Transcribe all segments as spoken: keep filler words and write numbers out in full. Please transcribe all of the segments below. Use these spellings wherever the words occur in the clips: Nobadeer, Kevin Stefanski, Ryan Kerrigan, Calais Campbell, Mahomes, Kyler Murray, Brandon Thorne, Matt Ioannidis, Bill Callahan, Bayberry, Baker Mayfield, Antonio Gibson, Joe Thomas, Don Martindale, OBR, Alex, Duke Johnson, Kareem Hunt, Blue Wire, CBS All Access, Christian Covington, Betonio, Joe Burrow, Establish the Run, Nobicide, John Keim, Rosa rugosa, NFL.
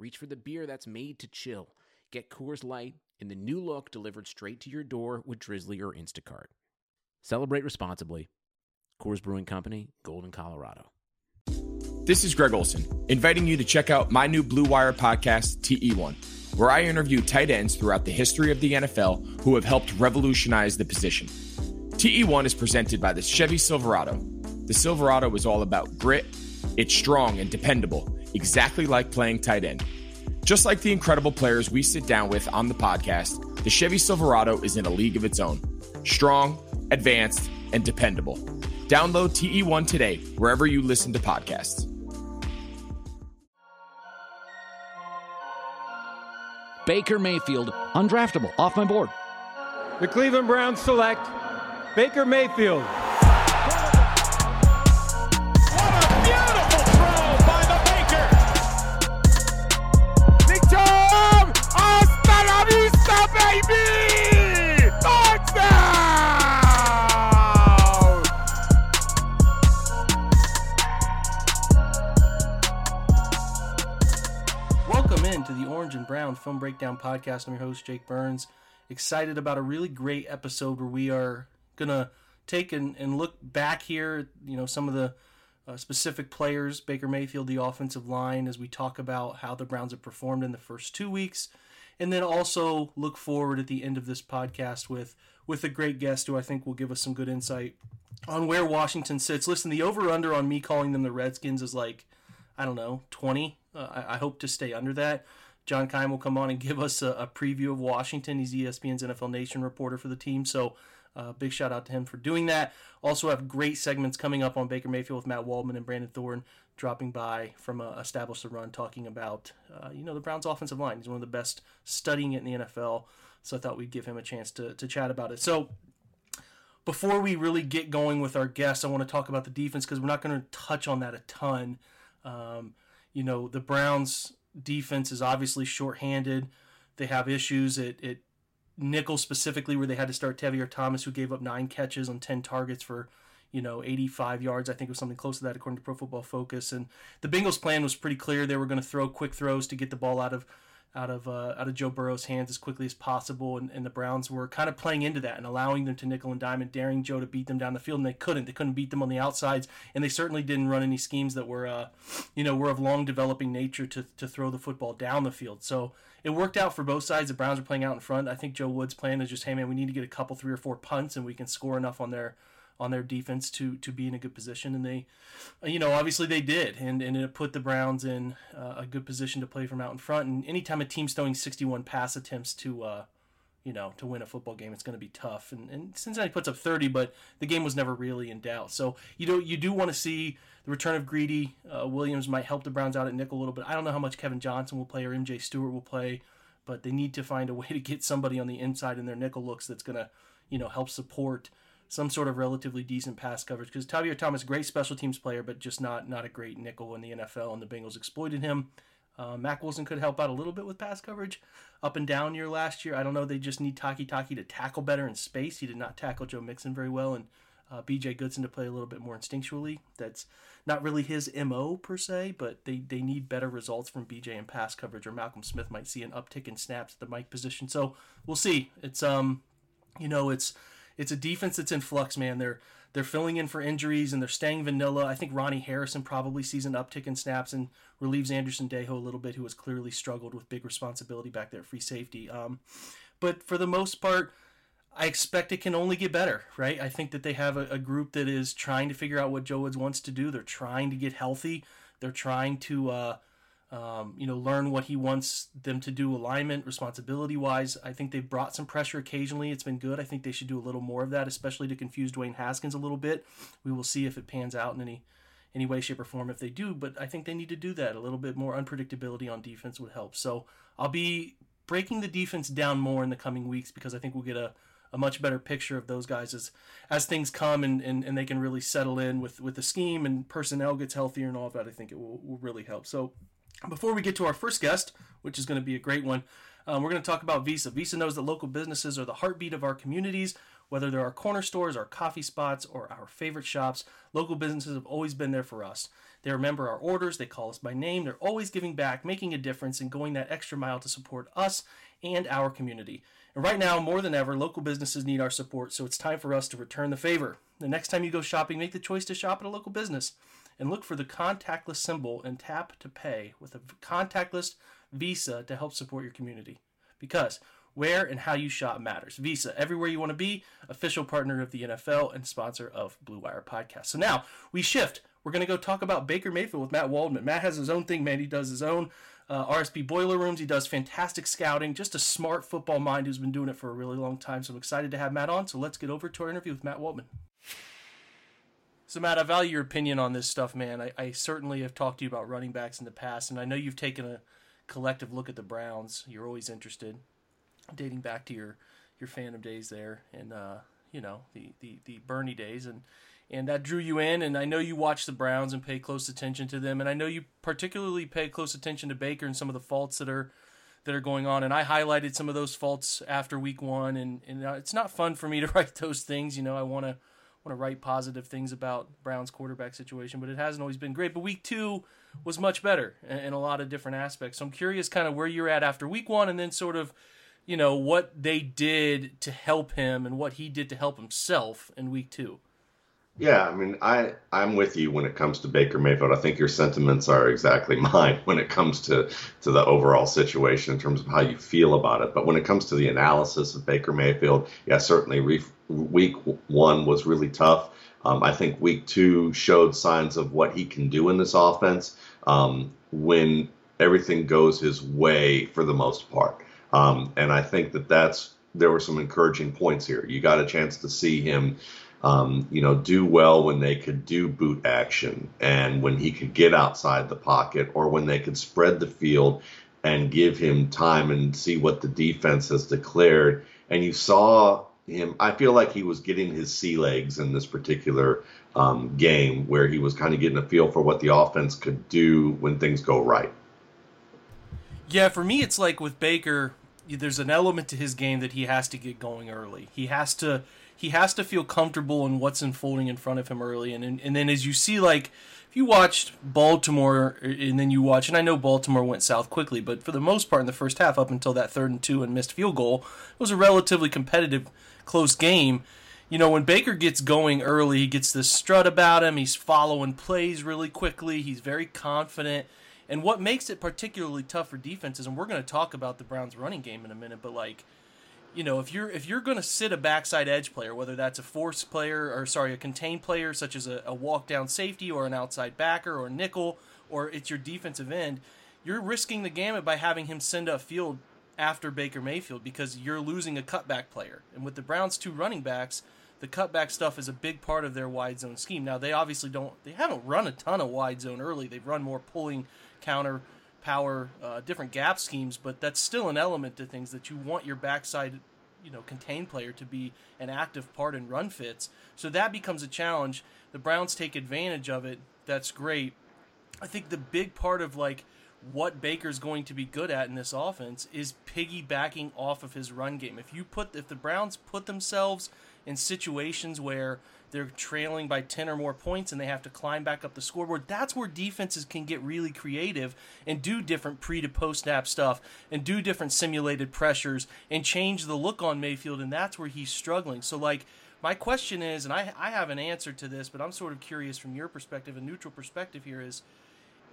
reach for the beer that's made to chill. Get Coors Light in the new look delivered straight to your door with Drizzly or Instacart. Celebrate responsibly. Coors Brewing Company, Golden, Colorado. This is Greg Olson, inviting you to check out my new Blue Wire podcast, T E one, where I interview tight ends throughout the history of the N F L who have helped revolutionize the position. T E one is presented by the Chevy Silverado. The Silverado is all about grit. It's strong and dependable, exactly like playing tight end. Just like the incredible players we sit down with on the podcast, the Chevy Silverado is in a league of its own. Strong, advanced, and dependable. Download T E one today, wherever you listen to podcasts. Baker Mayfield, undraftable, off my board. The Cleveland Browns select Baker Mayfield. Brown Film Breakdown Podcast. I'm your host, Jake Burns. Excited about a really great episode where we are going to take and, and look back here, you know, some of the uh, specific players, Baker Mayfield, the offensive line, as we talk about how the Browns have performed in the first two weeks, and then also look forward at the end of this podcast with, with a great guest who I think will give us some good insight on where Washington sits. Listen, the over-under on me calling them the Redskins is like, I don't know, twenty. Uh, I, I hope to stay under that. John Keim will come on and give us a, a preview of Washington. He's E S P N's N F L Nation reporter for the team, so uh, big shout out to him for doing that. Also have great segments coming up on Baker Mayfield with Matt Waldman and Brandon Thorne dropping by from uh, Establish the Run, talking about uh, you know the Browns' offensive line. He's one of the best studying it in the N F L, so I thought we'd give him a chance to to chat about it. So before we really get going with our guests, I want to talk about the defense because we're not going to touch on that a ton. Um, you know, the Browns' defense is obviously shorthanded. They have issues at, at nickel specifically, where they had to start Tavierre Thomas, who gave up nine catches on ten targets for, you know, eighty-five yards. I think it was something close to that, according to Pro Football Focus. And the Bengals' plan was pretty clear. They were going to throw quick throws to get the ball out of out of uh, out of Joe Burrow's hands as quickly as possible. And, and the Browns were kind of playing into that and allowing them to nickel and dime and daring Joe to beat them down the field. And they couldn't. They couldn't beat them on the outsides. And they certainly didn't run any schemes that were, uh, you know, were of long developing nature to to throw the football down the field. So it worked out for both sides. The Browns are playing out in front. I think Joe Woods' plan is just, hey man, we need to get a couple, three or four punts, and we can score enough on their on their defense to to be in a good position. And they, you know, obviously they did. And, and it put the Browns in uh, a good position to play from out in front. And anytime a team's throwing sixty-one pass attempts to, uh, you know, to win a football game, it's going to be tough. And, and Cincinnati puts up thirty, but the game was never really in doubt. So, you know, you do want to see the return of Greedy uh, Williams might help the Browns out at nickel a little bit. I don't know how much Kevin Johnson will play or M J Stewart will play, but they need to find a way to get somebody on the inside in their nickel looks that's going to, you know, help support some sort of relatively decent pass coverage, because Tavierre Thomas, great special teams player, but just not not a great nickel in the N F L, and the Bengals exploited him. Uh, Mack Wilson could help out a little bit with pass coverage. Up and down year last year, I don't know, they just need Taki Taki to tackle better in space. He did not tackle Joe Mixon very well, and uh, B J Goodson to play a little bit more instinctually. That's not really his M O per se, but they, they need better results from B J in pass coverage, or Malcolm Smith might see an uptick in snaps at the Mike position. So we'll see. It's, um, you know, it's... It's a defense that's in flux, man. They're they're filling in for injuries, and they're staying vanilla. I think Ronnie Harrison probably sees an uptick in snaps and relieves Anderson Dejo a little bit, who has clearly struggled with big responsibility back there at free safety. Um, but for the most part, I expect it can only get better, right? I think that they have a, a group that is trying to figure out what Joe Woods wants to do. They're trying to get healthy. They're trying to uh, um, you know, learn what he wants them to do alignment, responsibility-wise. I think they've brought some pressure occasionally. It's been good. I think they should do a little more of that, especially to confuse Dwayne Haskins a little bit. We will see if it pans out in any any way, shape, or form if they do, but I think they need to do that. A little bit more unpredictability on defense would help. So I'll be breaking the defense down more in the coming weeks because I think we'll get a, a much better picture of those guys as, as things come and, and, and they can really settle in with, with the scheme and personnel gets healthier and all of that. I think it will, will really help. So before we get to our first guest, which is going to be a great one, um, we're going to talk about Visa. Visa knows that local businesses are the heartbeat of our communities. Whether they're our corner stores, our coffee spots, or our favorite shops, local businesses have always been there for us. They remember our orders, they call us by name, they're always giving back, making a difference, and going that extra mile to support us and our community. And right now, more than ever, local businesses need our support, so it's time for us to return the favor. The next time you go shopping, make the choice to shop at a local business, and look for the contactless symbol and tap to pay with a contactless Visa to help support your community. Because where and how you shop matters. Visa, everywhere you want to be, official partner of the N F L and sponsor of Blue Wire Podcast. So now we shift. We're going to go talk about Baker Mayfield with Matt Waldman. Matt has his own thing, man. He does his own uh, R S B Boiler Rooms. He does fantastic scouting. Just a smart football mind who's been doing it for a really long time. So I'm excited to have Matt on. So let's get over to our interview with Matt Waldman. So, Matt, I value your opinion on this stuff, man. I, I certainly have talked to you about running backs in the past, and I know you've taken a collective look at the Browns. You're always interested, dating back to your, your fandom days there and, uh, you know, the, the, the Bernie days. And, and that drew you in, and I know you watch the Browns and pay close attention to them. And I know you particularly pay close attention to Baker and some of the faults that are that are going on. And I highlighted some of those faults after week one. And, and it's not fun for me to write those things. You know, I want to want to write positive things about Browns quarterback situation, but it hasn't always been great. But week two was much better in, in a lot of different aspects. So I'm curious kind of where you're at after week one and then sort of, you know, what they did to help him and what he did to help himself in week two. Yeah, I mean, I, I'm with you when it comes to Baker Mayfield. I think your sentiments are exactly mine when it comes to, to the overall situation in terms of how you feel about it. But when it comes to the analysis of Baker Mayfield, yeah, certainly re- week one was really tough. Um, I think week two showed signs of what he can do in this offense um, when everything goes his way for the most part. Um, and I think that that's there were some encouraging points here. You got a chance to see him, um, you know, do well when they could do boot action and when he could get outside the pocket or when they could spread the field and give him time and see what the defense has declared. And you saw him. I feel like he was getting his sea legs in this particular um, game where he was kind of getting a feel for what the offense could do when things go right. Yeah, for me, it's like with Baker, there's an element to his game that he has to get going early. He has to he has to feel comfortable in what's unfolding in front of him early. And, and, and then as you see, like, if you watched Baltimore and then you watch, and I know Baltimore went south quickly, but for the most part in the first half up until that third and two and missed field goal, it was a relatively competitive, close game. You know, when Baker gets going early, he gets this strut about him. He's following plays really quickly. He's very confident. And what makes it particularly tough for defenses, and we're going to talk about the Browns' running game in a minute, but like, you know, if you're if you're going to sit a backside edge player, whether that's a force player or sorry, a contained player such as a, a walk down safety or an outside backer or a nickel, or it's your defensive end, you're risking the gamut by having him send up field after Baker Mayfield because you're losing a cutback player. And with the Browns' two running backs, the cutback stuff is a big part of their wide zone scheme. Now they obviously don't they haven't run a ton of wide zone early. They've run more pulling counter power, uh, different gap schemes, but that's still an element to things that you want your backside, you know, contained player to be an active part in run fits. So that becomes a challenge. The Browns take advantage of it. That's great. I think the big part of like what Baker's going to be good at in this offense is piggybacking off of his run game. If you put, if the Browns put themselves in situations where they're trailing by ten or more points and they have to climb back up the scoreboard, that's where defenses can get really creative and do different pre to post snap stuff and do different simulated pressures and change the look on Mayfield, and that's where he's struggling. So like my question is, and I, I have an answer to this, but I'm sort of curious from your perspective, a neutral perspective here, is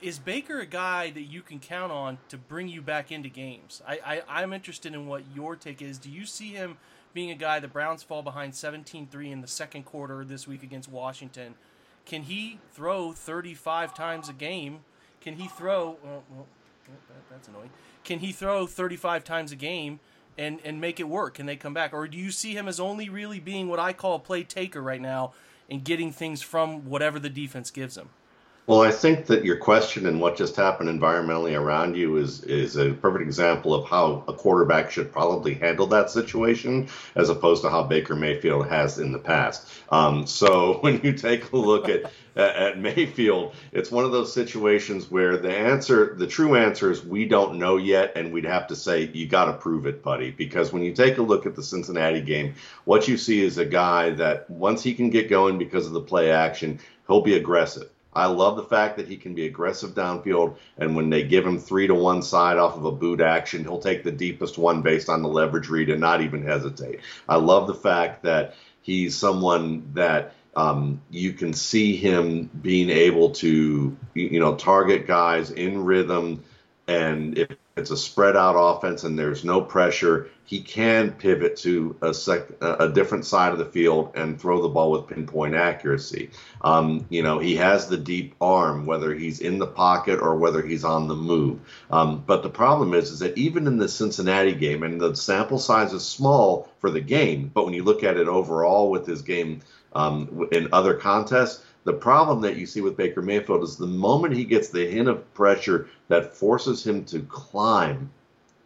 is Baker a guy that you can count on to bring you back into games? I, I, I'm interested in what your take is. Do you see him being a guy, the Browns fall behind seventeen three in the second quarter this week against Washington. Can he throw thirty-five times a game? Can he throw well, well, that's annoying. Can he throw thirty-five times a game and, and make it work? Can they come back? Or do you see him as only really being what I call a play taker right now and getting things from whatever the defense gives him? Well, I think that your question and what just happened environmentally around you is is a perfect example of how a quarterback should probably handle that situation, as opposed to how Baker Mayfield has in the past. Um, so when you take a look at at Mayfield, it's one of those situations where the answer, the true answer is we don't know yet, and we'd have to say you got to prove it, buddy. Because when you take a look at the Cincinnati game, what you see is a guy that once he can get going because of the play action, he'll be aggressive. I love the fact that he can be aggressive downfield, and when they give him three to one side off of a boot action, he'll take the deepest one based on the leverage read and not even hesitate. I love the fact that he's someone that um, you can see him being able to, you know, target guys in rhythm, and if it's a spread out offense and there's no pressure, he can pivot to a sec, a different side of the field and throw the ball with pinpoint accuracy. Um, you know, he has the deep arm, whether he's in the pocket or whether he's on the move. Um, but the problem is, is that even in the Cincinnati game, and the sample size is small for the game, but when you look at it overall with his game um, in other contests, the problem that you see with Baker Mayfield is the moment he gets the hint of pressure that forces him to climb,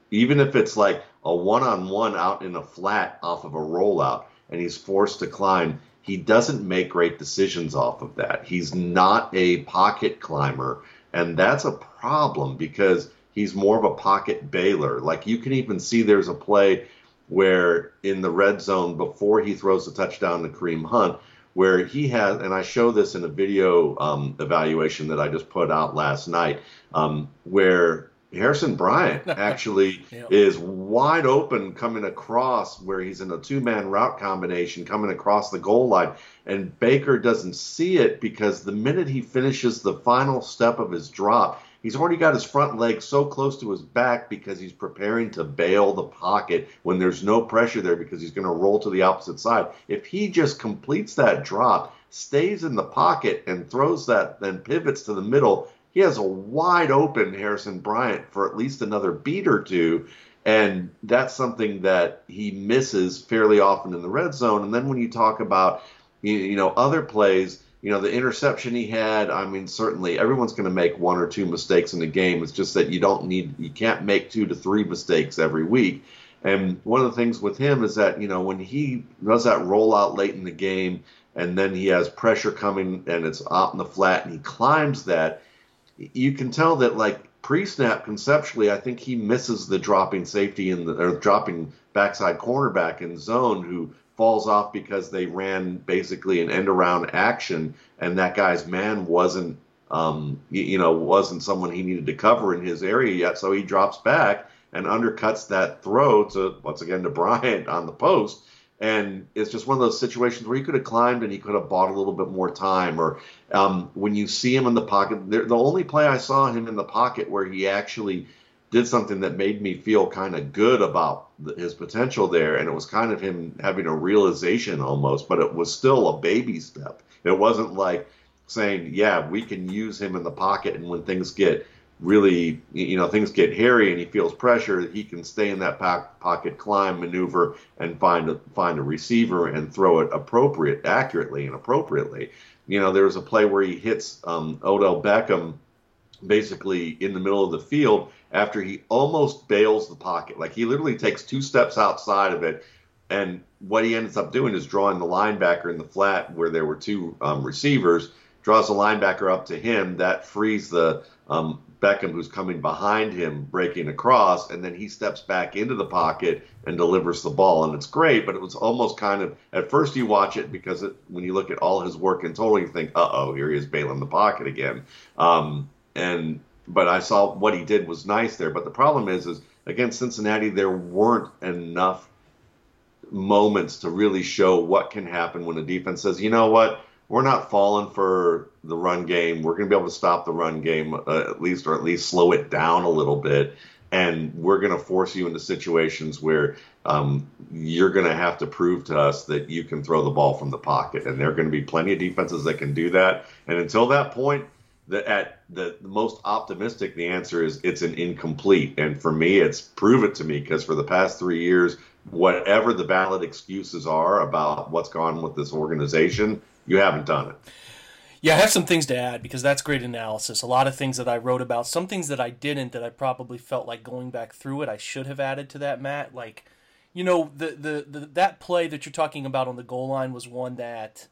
even if it's like a one-on-one out in a flat off of a rollout, and he's forced to climb, he doesn't make great decisions off of that. He's not a pocket climber, and that's a problem because he's more of a pocket bailer. Like, you can even see there's a play where in the red zone before he throws the touchdown to Kareem Hunt, where he has, and I show this in a video um, evaluation that I just put out last night, um, where Harrison Bryant actually yeah. is wide open coming across, where he's in a two-man route combination coming across the goal line, and Baker doesn't see it because the minute he finishes the final step of his drop, he's already got his front leg so close to his back because he's preparing to bail the pocket when there's no pressure there because he's going to roll to the opposite side. If he just completes that drop, stays in the pocket and throws that, then pivots to the middle, he has a wide open Harrison Bryant for at least another beat or two. And that's something that he misses fairly often in the red zone. And then when you talk about, you know, other plays, you know, the interception he had, I mean, certainly everyone's going to make one or two mistakes in a game. It's just that you don't need, you can't make two to three mistakes every week. And one of the things with him is that, you know, when he does that rollout late in the game and then he has pressure coming and it's out in the flat and he climbs that, you can tell that, like, pre-snap conceptually, I think he misses the dropping safety in the, or dropping backside cornerback in zone who falls off because they ran basically an end-around action, and that guy's man wasn't, um, you know, wasn't someone he needed to cover in his area yet, so he drops back and undercuts that throw to, once again, to Bryant on the post, and it's just one of those situations where he could have climbed and he could have bought a little bit more time, or um, when you see him in the pocket, the only play I saw him in the pocket where he actually did something that made me feel kind of good about the, his potential there. And it was kind of him having a realization almost, but it was still a baby step. It wasn't like saying, yeah, we can use him in the pocket. And when things get really, you know, things get hairy and he feels pressure, he can stay in that pack, pocket, climb, maneuver, and find a, find a receiver and throw it appropriate, accurately and appropriately. You know, there was a play where he hits um, Odell Beckham basically in the middle of the field after he almost bails the pocket. Like, he literally takes two steps outside of it, and what he ends up doing is drawing the linebacker in the flat where there were two um, receivers, draws the linebacker up to him. That frees the um, Beckham who's coming behind him, breaking across, and then he steps back into the pocket and delivers the ball. And it's great, but it was almost kind of, at first you watch it because it, when you look at all his work in total, you think, uh-oh, here he is bailing the pocket again. Um, and But I saw what he did was nice there. But the problem is, is against Cincinnati, there weren't enough moments to really show what can happen when a defense says, you know what, we're not falling for the run game. We're going to be able to stop the run game uh, at least, or at least slow it down a little bit. And we're going to force you into situations where um, you're going to have to prove to us that you can throw the ball from the pocket. And there are going to be plenty of defenses that can do that. And until that point, The, at the, the most optimistic, the answer is it's an incomplete. And for me, it's prove it to me, because for the past three years, whatever the valid excuses are about what's gone with this organization, you haven't done it. Yeah, I have some things to add because that's great analysis. A lot of things that I wrote about, some things that I didn't that I probably felt like going back through it, I should have added to that, Matt. Like, you know, the the, the that play that you're talking about on the goal line was one that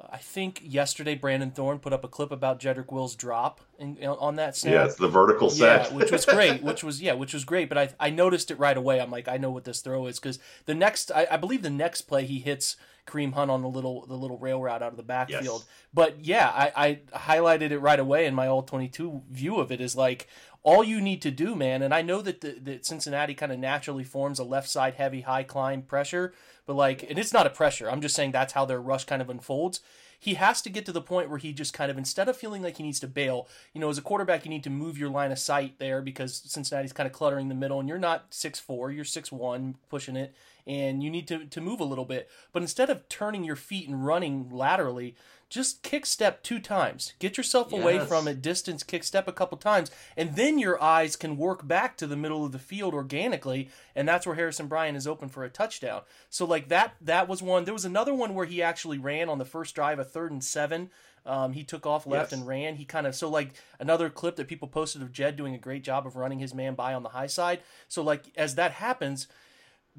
uh, I think yesterday Brandon Thorne put up a clip about Jedrick Wills' drop in, on that snap. Yeah, it's the vertical set. Yeah, which was great, which was, yeah, which was great. But I, I noticed it right away. I'm like, I know what this throw is because the next, I, I believe the next play he hits Kareem Hunt on the little the little rail route out of the backfield. Yes. But yeah, I, I highlighted it right away in my all twenty-two view of it is like, all you need to do, man, and I know that the, that Cincinnati kind of naturally forms a left side heavy high climb pressure, but like, and it's not a pressure. I'm just saying that's how their rush kind of unfolds. He has to get to the point where he just kind of, instead of feeling like he needs to bail, you know, as a quarterback, you need to move your line of sight there because Cincinnati's kind of cluttering the middle and you're not six four, you're six one pushing it. And you need to, to move a little bit. But instead of turning your feet and running laterally, just kick step two times. Get yourself away yes. from it, distance kick step a couple times, and then your eyes can work back to the middle of the field organically, and that's where Harrison Bryant is open for a touchdown. So, like, that that was one. There was another one where he actually ran on the first drive, a third and seven. Um, he took off left yes. and ran. He kind of, so like another clip that people posted of Jed doing a great job of running his man by on the high side. So, like, as that happens,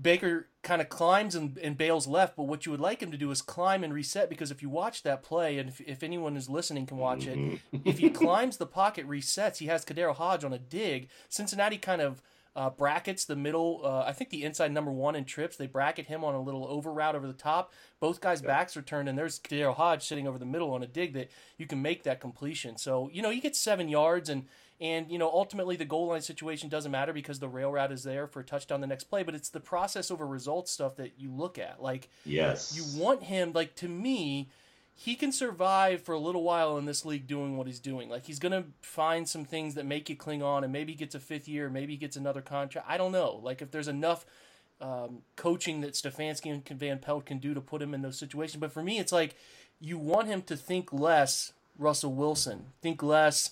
Baker kind of climbs and, and bails left, but what you would like him to do is climb and reset, because if you watch that play, and if, if anyone who's listening can watch mm-hmm. it, if he climbs the pocket, resets, he has KhaDarel Hodge on a dig. Cincinnati kind of uh, brackets the middle, uh, I think the inside number one in trips, they bracket him on a little over route over the top. Both guys' yeah. backs are turned, and there's KhaDarel Hodge sitting over the middle on a dig that you can make that completion. So, you know, he gets seven yards, and And, you know, ultimately the goal line situation doesn't matter because the rail route is there for a touchdown the next play, but it's the process over results stuff that you look at. Like, yes. you want him, like, to me, he can survive for a little while in this league doing what he's doing. Like, he's going to find some things that make you cling on, and maybe he gets a fifth year, maybe he gets another contract. I don't know. Like, if there's enough um, coaching that Stefanski and Van Pelt can do to put him in those situations. But for me, it's like, you want him to think less Russell Wilson, think less...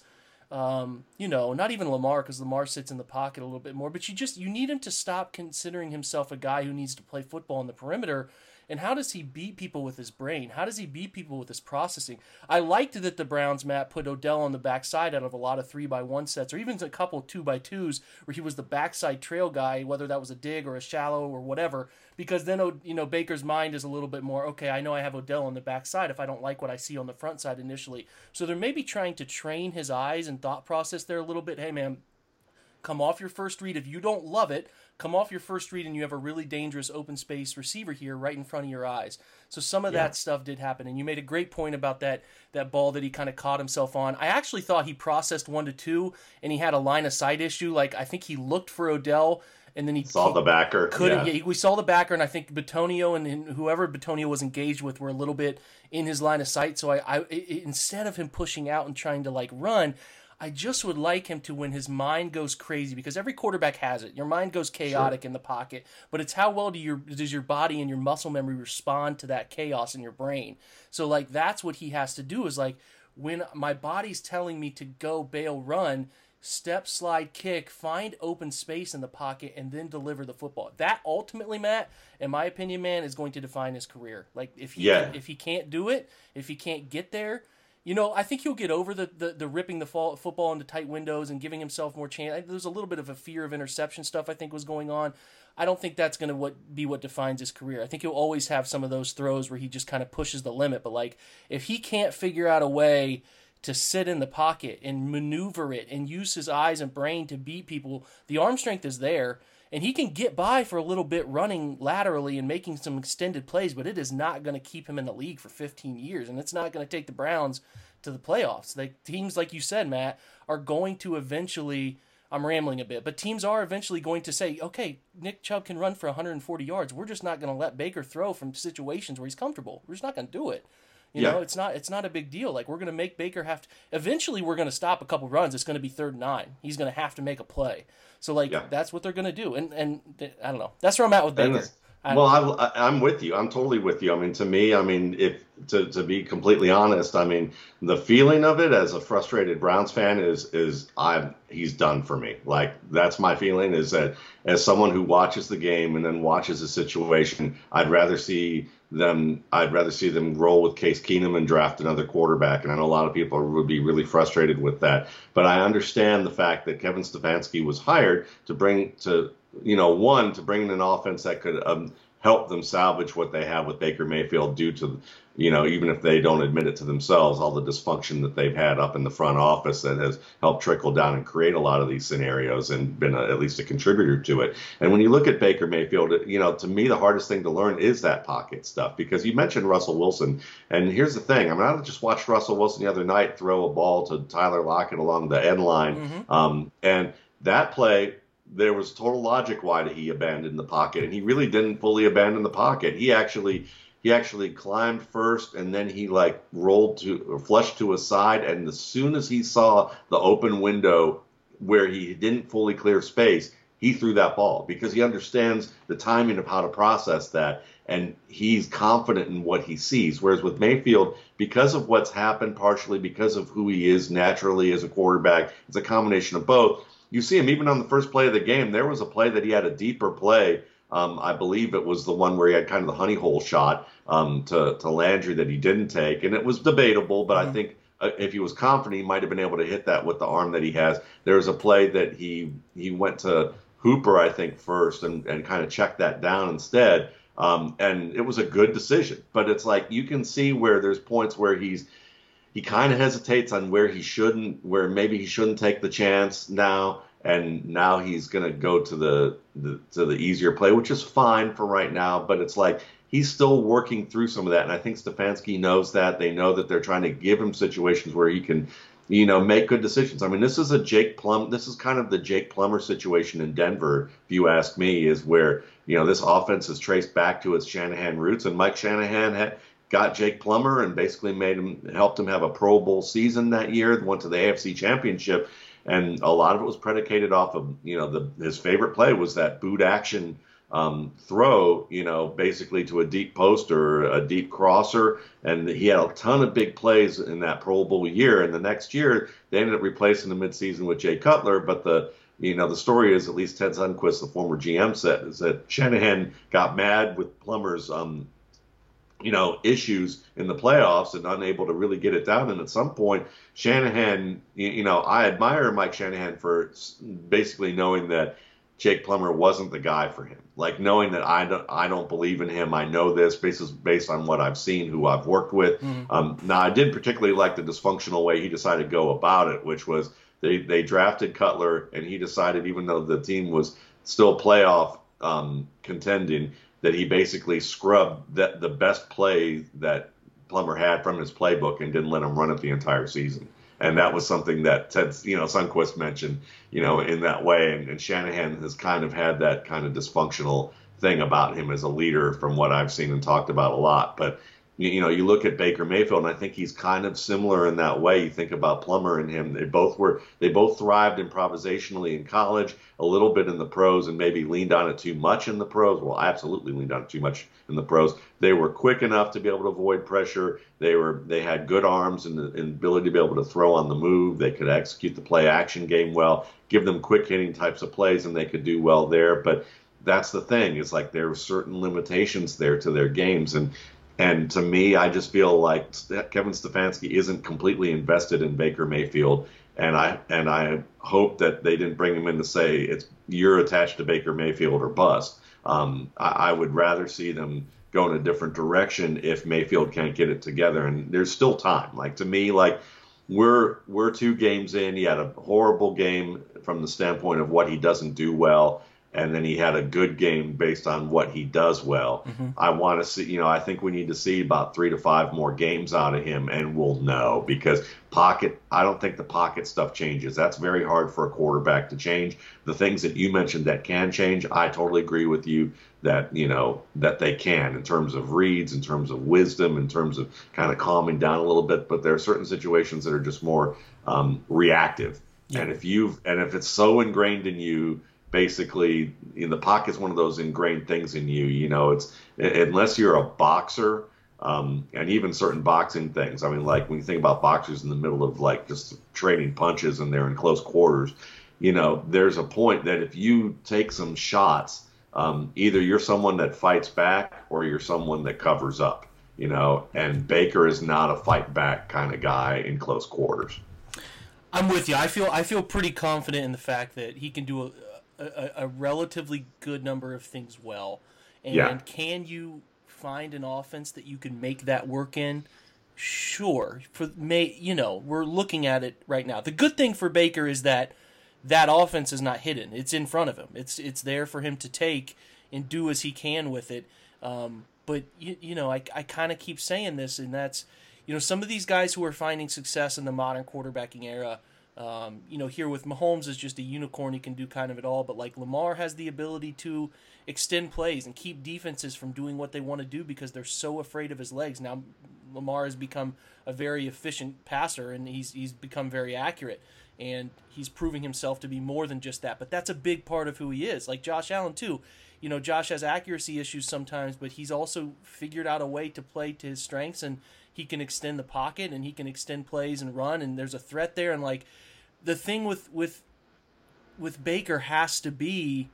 Um, you know, not even Lamar, because Lamar sits in the pocket a little bit more, but you just, you need him to stop considering himself a guy who needs to play football on the perimeter. And how does he beat people with his brain? How does he beat people with his processing? I liked that the Browns, Matt, put Odell on the backside out of a lot of three by one sets, or even a couple two by twos where he was the backside trail guy, whether that was a dig or a shallow or whatever, because then, you know, Baker's mind is a little bit more, okay, I know I have Odell on the backside if I don't like what I see on the front side initially. So they're maybe trying to train his eyes and thought process there a little bit. Hey, man, come off your first read. If you don't love it, come off your first read and you have a really dangerous open space receiver here right in front of your eyes. So some of yeah. that stuff did happen. And you made a great point about that that ball that he kind of caught himself on. I actually thought he processed one to two and he had a line of sight issue. Like, I think he looked for Odell and then he saw he the backer. Couldn't, yeah. yeah, we saw the backer, and I think Betonio and, and whoever Betonio was engaged with were a little bit in his line of sight. So I, I it, instead of him pushing out and trying to like run, I just would like him to, when his mind goes crazy, because every quarterback has it. Your mind goes chaotic sure. in the pocket, but it's how well do your does your body and your muscle memory respond to that chaos in your brain. So like that's what he has to do is like when my body's telling me to go bail run, step, slide, kick, find open space in the pocket, and then deliver the football. That ultimately, Matt, in my opinion, man, is going to define his career. Like if he yeah. if he can't do it, if he can't get there. You know, I think he'll get over the, the, the ripping the fall, football into tight windows and giving himself more chance. There's a little bit of a fear of interception stuff I think was going on. I don't think that's going to what be what defines his career. I think he'll always have some of those throws where he just kind of pushes the limit. But, like, if he can't figure out a way to sit in the pocket and maneuver it and use his eyes and brain to beat people, the arm strength is there. And he can get by for a little bit running laterally and making some extended plays, but it is not going to keep him in the league for fifteen years, and it's not going to take the Browns to the playoffs. Like teams, like you said, Matt, are going to eventually – I'm rambling a bit, but teams are eventually going to say, okay, Nick Chubb can run for one hundred forty yards. We're just not going to let Baker throw from situations where he's comfortable. We're just not going to do it. You yeah. know, it's not it's not a big deal. Like, we're going to make Baker have to – eventually we're going to stop a couple runs. It's going to be third and nine. He's going to have to make a play. So, like, yeah. that's what they're going to do. And, and I don't know. That's where I'm at with Baker. I well, I, I'm with you. I'm totally with you. I mean, to me, I mean, if to, to be completely honest, I mean, the feeling of it as a frustrated Browns fan is, is I'm he's done for me. Like, that's my feeling is that as someone who watches the game and then watches the situation, I'd rather see – then I'd rather see them roll with Case Keenum and draft another quarterback. And I know a lot of people would be really frustrated with that. But I understand the fact that Kevin Stefanski was hired to bring to, you know, one, to bring in an offense that could um, help them salvage what they have with Baker Mayfield due to, you know, even if they don't admit it to themselves, all the dysfunction that they've had up in the front office that has helped trickle down and create a lot of these scenarios and been a, at least a contributor to it. And when you look at Baker Mayfield, you know, to me, the hardest thing to learn is that pocket stuff, because you mentioned Russell Wilson. And here's the thing. I mean, I just watched Russell Wilson the other night throw a ball to Tyler Lockett along the end line. Mm-hmm. Um, and that play, there was total logic why he abandoned the pocket. And he really didn't fully abandon the pocket. He actually... He actually climbed first, and then he like rolled to or flushed to his side. And as soon as he saw the open window where he didn't fully clear space, he threw that ball because he understands the timing of how to process that. And he's confident in what he sees. Whereas with Mayfield, because of what's happened, partially because of who he is naturally as a quarterback, it's a combination of both. You see him even on the first play of the game. There was a play that he had a deeper play. Um, I believe it was the one where he had kind of the honey hole shot um, to, to Landry that he didn't take. And it was debatable, but mm-hmm. I think uh, if he was confident, he might have been able to hit that with the arm that he has. There was a play that he he went to Hooper, I think, first and, and kind of checked that down instead. Um, and it was a good decision. But it's like you can see where there's points where he's he kind of hesitates on where he shouldn't, where maybe he shouldn't take the chance now. And now he's going to go to the, the to the easier play, which is fine for right now. But it's like he's still working through some of that. And I think Stefanski knows that. They know that they're trying to give him situations where he can, you know, make good decisions. I mean, this is a Jake Plum. This is kind of the Jake Plummer situation in Denver, if you ask me, is where, you know, this offense is traced back to its Shanahan roots. And Mike Shanahan had got Jake Plummer and basically made him helped him have a Pro Bowl season that year, went to the A F C Championship. And a lot of it was predicated off of, you know, the, his favorite play was that boot action um, throw, you know, basically to a deep post or a deep crosser. And he had a ton of big plays in that Pro Bowl year. And the next year, they ended up replacing the midseason with Jay Cutler. But the, you know, the story is at least Ted Sundquist, the former G M, said is that Shanahan got mad with Plummer's, um, you know, issues in the playoffs and unable to really get it down. And at some point, Shanahan, you know, I admire Mike Shanahan for basically knowing that Jake Plummer wasn't the guy for him. Like knowing that I don't, I don't believe in him. I know this based, based on what I've seen, who I've worked with. Mm-hmm. Um, now, I didn't particularly like the dysfunctional way he decided to go about it, which was they, they drafted Cutler and he decided, even though the team was still playoff um, contending, that he basically scrubbed the, the best play that Plummer had from his playbook and didn't let him run it the entire season. And that was something that Ted, you know, Sundquist mentioned, you know, in that way. And, and Shanahan has kind of had that kind of dysfunctional thing about him as a leader from what I've seen and talked about a lot. But, you, you know, you look at Baker Mayfield, and I think he's kind of similar in that way. You think about Plummer and him. They both were, they both thrived improvisationally in college, a little bit in the pros, and maybe leaned on it too much in the pros. Well, absolutely leaned on it too much in the pros. They were quick enough to be able to avoid pressure. They were, they had good arms and the and ability to be able to throw on the move. They could execute the play action game well, give them quick hitting types of plays, and they could do well there. But that's the thing. It's like there were certain limitations there to their games. And And to me, I just feel like Kevin Stefanski isn't completely invested in Baker Mayfield, and I and I hope that they didn't bring him in to say it's you're attached to Baker Mayfield or bust. Um, I, I would rather see them go in a different direction if Mayfield can't get it together, and there's still time. Like to me, like we're we're two games in. He had a horrible game from the standpoint of what he doesn't do well. And then he had a good game based on what he does well. Mm-hmm. I want to see, you know, I think we need to see about three to five more games out of him, and we'll know because pocket, I don't think the pocket stuff changes. That's very hard for a quarterback to change. The things that you mentioned that can change, I totally agree with you that, you know, that they can in terms of reads, in terms of wisdom, in terms of kind of calming down a little bit. But there are certain situations that are just more um, reactive. Yeah. And if you've, and if it's so ingrained in you, basically, in the pocket's one of those ingrained things in you. You know, it's unless you're a boxer, um, and even certain boxing things. I mean, like when you think about boxers in the middle of like just trading punches and they're in close quarters, you know, there's a point that if you take some shots Um, either you're someone that fights back or you're someone that covers up, you know, and Baker is not a fight back kind of guy in close quarters. I'm with you. I feel I feel pretty confident in the fact that he can do a, a, a relatively good number of things well. And yeah. Can you find an offense that you can make that work in? Sure. For may you know, we're looking at it right now. The good thing for Baker is that that offense is not hidden. It's in front of him. It's it's there for him to take and do as he can with it. Um, but, you, you know, I, I kind of keep saying this, and that's, you know, some of these guys who are finding success in the modern quarterbacking era, um, you know, here with Mahomes is just a unicorn. He can do kind of it all. But, like, Lamar has the ability to extend plays and keep defenses from doing what they want to do because they're so afraid of his legs. Now, Lamar has become a very efficient passer, and he's he's become very accurate. And he's proving himself to be more than just that. But that's a big part of who he is. Like Josh Allen, too. You know, Josh has accuracy issues sometimes, but he's also figured out a way to play to his strengths, and he can extend the pocket, and he can extend plays and run, and there's a threat there. And, like, the thing with with with Baker has to be,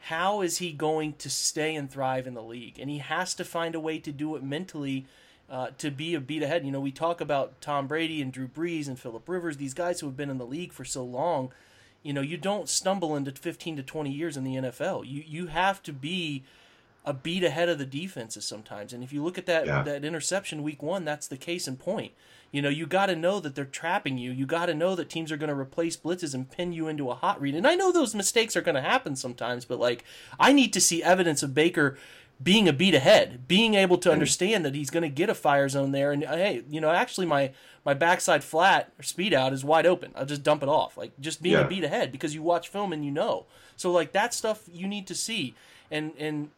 how is he going to stay and thrive in the league? And he has to find a way to do it mentally. Uh, to be a beat ahead. You know, we talk about Tom Brady and Drew Brees and Phillip Rivers, these guys who have been in the league for so long. You know, you don't stumble into fifteen to twenty years in the N F L. You you have to be a beat ahead of the defenses sometimes. And if you look at that yeah. that interception week one, that's the case in point. You know, you got to know that they're trapping you. You got to know that teams are going to replace blitzes and pin you into a hot read. And I know those mistakes are going to happen sometimes, but, like, I need to see evidence of Baker being a beat ahead, being able to understand that he's going to get a fire zone there. And, hey, you know, actually my, my backside flat or speed out is wide open. I'll just dump it off. Like, just being yeah. a beat ahead because you watch film and you know. So, like, that stuff you need to see. And and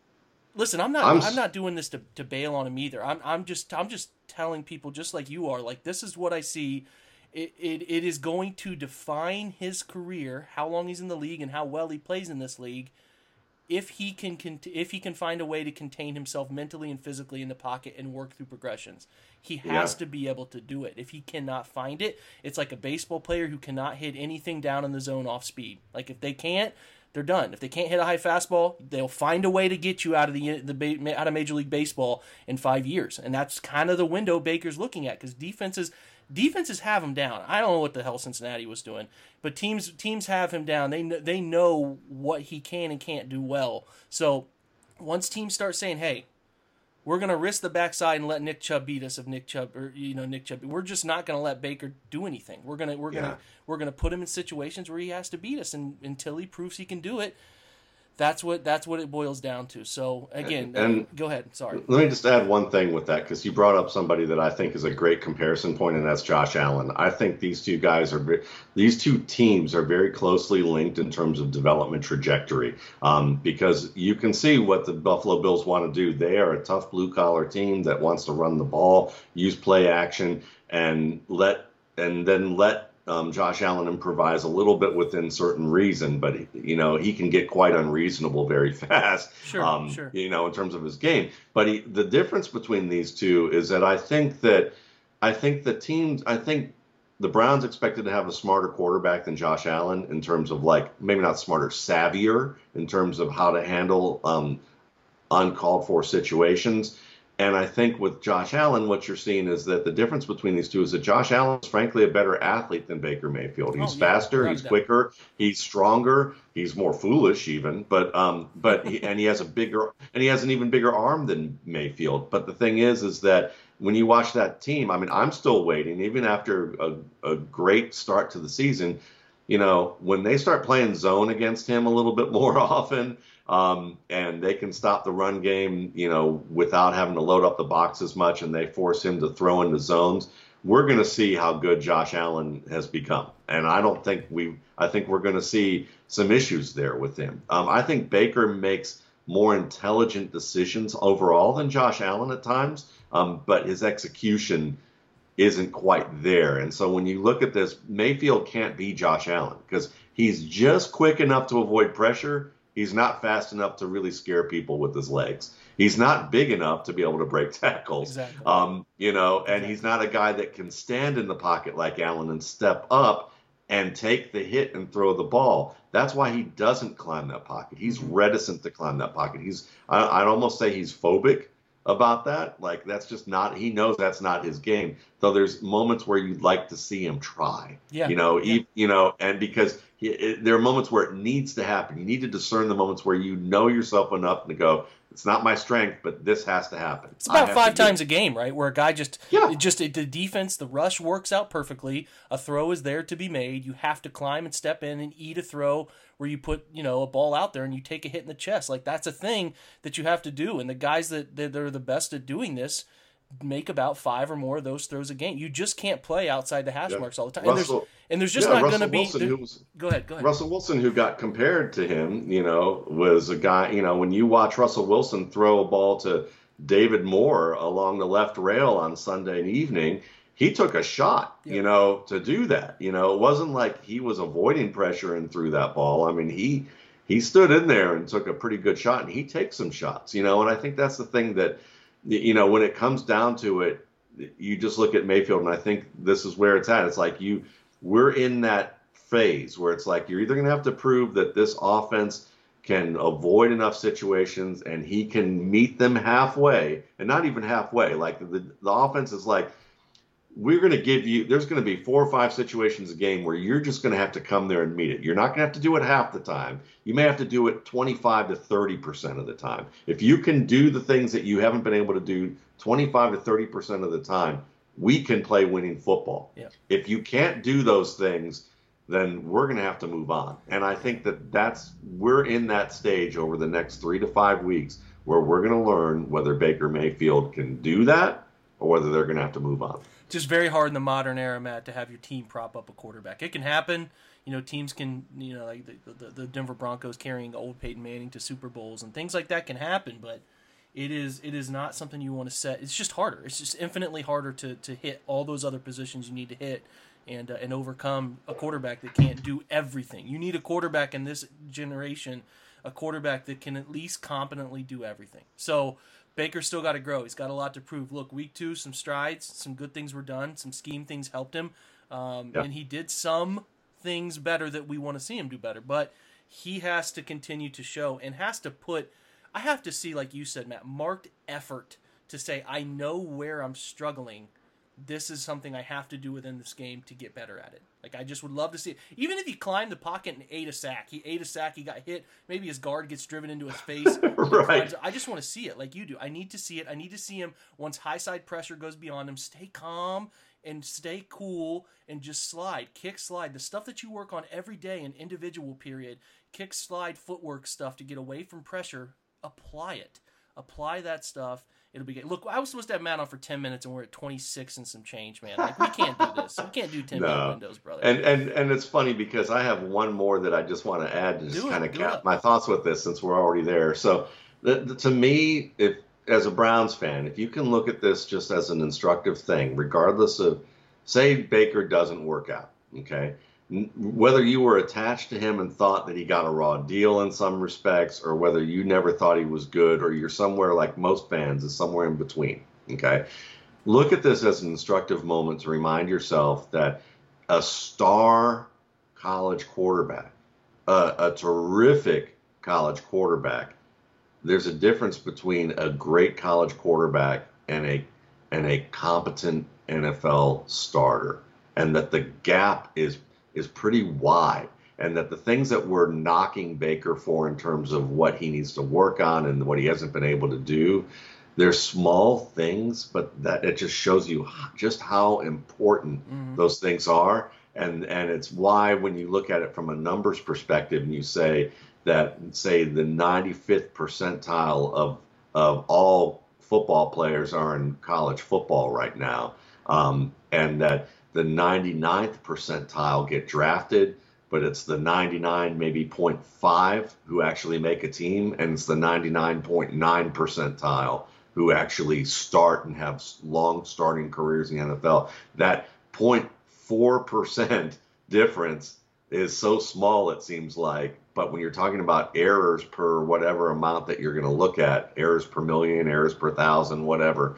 listen, I'm not I'm, I'm not doing this to, to bail on him either. I'm I'm just I'm just telling people, just like you are, like, this is what I see. It it, it is going to define his career, how long he's in the league and how well he plays in this league. If he can if he can find a way to contain himself mentally and physically in the pocket and work through progressions, he has yeah. to be able to do it. If he cannot find it, it's like a baseball player who cannot hit anything down in the zone off speed. Like, if they can't, they're done. If they can't hit a high fastball, they'll find a way to get you out of the, the out of Major League Baseball in five years. And that's kind of the window Baker's looking at, because defenses defenses have him down. I don't know what the hell Cincinnati was doing, but teams teams have him down. They kn- they know what he can and can't do well. So once teams start saying, "Hey, we're going to risk the backside and let Nick Chubb beat us if Nick Chubb or you know Nick Chubb. We're just not going to let Baker do anything. We're going to we're yeah. going to we're going to put him in situations where he has to beat us, and until he proves he can do it." That's what that's what it boils down to. So, again, and, and go ahead. Sorry. Let me just add one thing with that, because you brought up somebody that I think is a great comparison point, and that's Josh Allen. I think these two guys are – these two teams are very closely linked in terms of development trajectory, um, because you can see what the Buffalo Bills want to do. They are a tough blue-collar team that wants to run the ball, use play action, and let and then let – Um, Josh Allen improvise a little bit within certain reason, but, you know, he can get quite unreasonable very fast, sure, um, sure. you know, in terms of his game. But he, the difference between these two is that I think that I think the teams, I think the Browns expected to have a smarter quarterback than Josh Allen in terms of, like, maybe not smarter, savvier in terms of how to handle um, uncalled for situations. And I think with Josh Allen, what you're seeing is that the difference between these two is that Josh Allen is, frankly, a better athlete than Baker Mayfield. He's oh, yeah, faster, he's that. quicker, he's stronger, he's more foolish even, but um, but he, and he has a bigger and he has an even bigger arm than Mayfield. But the thing is, is that when you watch that team, I mean, I'm still waiting, even after a, a great start to the season. You know, when they start playing zone against him a little bit more often. Um, and they can stop the run game, you know, without having to load up the box as much, and they force him to throw into zones. We're going to see how good Josh Allen has become. And I don't think we I think we're going to see some issues there with him. Um, I think Baker makes more intelligent decisions overall than Josh Allen at times, um, but his execution isn't quite there. And so when you look at this, Mayfield can't be Josh Allen because he's just quick enough to avoid pressure. He's not fast enough to really scare people with his legs. He's not big enough to be able to break tackles. Exactly. Um, you know, and exactly. He's not a guy that can stand in the pocket like Allen and step up and take the hit and throw the ball. That's why he doesn't climb that pocket. He's reticent to climb that pocket. He's I, I'd almost say he's phobic about that. Like, that's just not, he knows that's not his game. Though there's moments where you'd like to see him try, yeah. you know, yeah. he, you know, and because he, it, there are moments where it needs to happen. You need to discern the moments where you know yourself enough to go, it's not my strength, but this has to happen. It's about five times a game, right? Where a guy just, yeah. just the defense, the rush works out perfectly. A throw is there to be made. You have to climb and step in and eat a throw where you put, you know, a ball out there and you take a hit in the chest. Like, that's a thing that you have to do. And the guys that, that are the best at doing this make about five or more of those throws a game. You just can't play outside the hash yeah. marks all the time. Russell, and, there's, and there's just yeah, not going to be... Wilson, who was, go ahead, go ahead. Russell Wilson, who got compared to him, you know, was a guy, you know, when you watch Russell Wilson throw a ball to David Moore along the left rail on Sunday evening, he took a shot, yeah. you know, to do that. You know, it wasn't like he was avoiding pressure and threw that ball. I mean, he he stood in there and took a pretty good shot, and he takes some shots, you know, and I think that's the thing that... You know, when it comes down to it, you just look at Mayfield, and I think this is where it's at. It's like you, we're in that phase where it's like you're either going to have to prove that this offense can avoid enough situations and he can meet them halfway, and not even halfway. Like the, the offense is like, we're going to give you, there's going to be four or five situations a game where you're just going to have to come there and meet it. You're not going to have to do it half the time. You may have to do it twenty-five to thirty percent of the time. If you can do the things that you haven't been able to do twenty-five to thirty percent of the time, we can play winning football. Yeah. If you can't do those things, then we're going to have to move on. And I think that that's, we're in that stage over the next three to five weeks where we're going to learn whether Baker Mayfield can do that or whether they're going to have to move on. Just very hard in the modern era, Matt, to have your team prop up a quarterback. It can happen. You know, teams can, you know, like the, the, the Denver Broncos carrying old Peyton Manning to Super Bowls and things like that can happen, but it is it is not something you want to set. It's just harder. It's just infinitely harder to, to hit all those other positions you need to hit and uh, and overcome a quarterback that can't do everything. You need a quarterback in this generation, a quarterback that can at least competently do everything. So, Baker's still got to grow. He's got a lot to prove. Look, week two, some strides, some good things were done, some scheme things helped him, um, yeah. and he did some things better that we want to see him do better. But he has to continue to show and has to put, I have to see, like you said, Matt, marked effort to say, I know where I'm struggling. This is something I have to do within this game to get better at it. Like, I just would love to see it. Even if he climbed the pocket and ate a sack, he ate a sack, he got hit, maybe his guard gets driven into his face. Right. I just want to see it like you do. I need to see it. I need to see him, once high side pressure goes beyond him, stay calm and stay cool and just slide, kick, slide. The stuff that you work on every day in individual period, kick, slide, footwork stuff to get away from pressure, apply it. Apply that stuff. It'll be good. Look, I was supposed to have Matt on for ten minutes, and we're at twenty-six and some change, man. Like, we can't do this. We can't do ten-minute no. windows, brother. And, and and it's funny because I have one more that I just want to add to just kind of cap my thoughts with this since we're already there. So, the, the, to me, if as a Browns fan, if you can look at this just as an instructive thing, regardless of, say, Baker doesn't work out, okay? Whether you were attached to him and thought that he got a raw deal in some respects, or whether you never thought he was good, or you're somewhere like most fans is somewhere in between. Okay. Look at this as an instructive moment to remind yourself that a star college quarterback, uh, a terrific college quarterback, there's a difference between a great college quarterback and a, and a competent N F L starter. And that the gap is is pretty wide, and that the things that we're knocking Baker for in terms of what he needs to work on and what he hasn't been able to do, they're small things, but that it just shows you just how important mm-hmm. those things are. And, and it's why when you look at it from a numbers perspective and you say that, say, the ninety-fifth percentile of, of all football players are in college football right now, um, and that the ninety-ninth percentile get drafted, but it's the ninety-nine, maybe point five who actually make a team, and it's the ninety-nine point nine percentile who actually start and have long starting careers in the N F L. That point four percent difference is so small, it seems like, but when you're talking about errors per whatever amount that you're going to look at, errors per million, errors per thousand, whatever,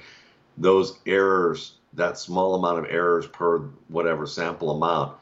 those errors, that small amount of errors per whatever sample amount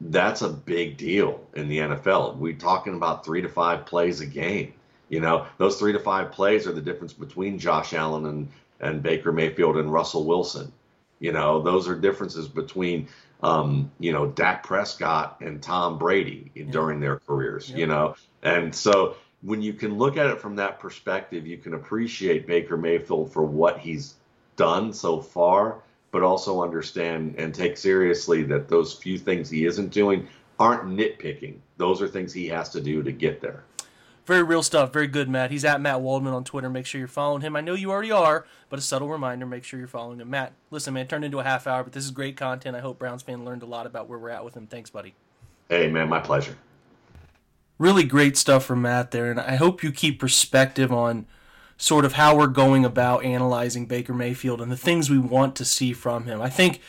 that's a big deal in the N F L. We're talking about three to five plays a game. You know, those three to five plays are the difference between Josh Allen and, and Baker Mayfield and Russell Wilson. You know, those are differences between, um, you know, Dak Prescott and Tom Brady yeah. during their careers, yeah. you know. And so when you can look at it from that perspective, you can appreciate Baker Mayfield for what he's done so far, but also understand and take seriously that those few things he isn't doing aren't nitpicking. Those are things he has to do to get there. Very real stuff. Very good, Matt. He's at Matt Waldman on Twitter. Make sure you're following him. I know you already are, but a subtle reminder, make sure you're following him. Matt, listen, man, it turned into a half hour, but this is great content. I hope Browns fan learned a lot about where we're at with him. Thanks, buddy. Hey, man, my pleasure. Really great stuff from Matt there, and I hope you keep perspective on sort of how we're going about analyzing Baker Mayfield and the things we want to see from him. I think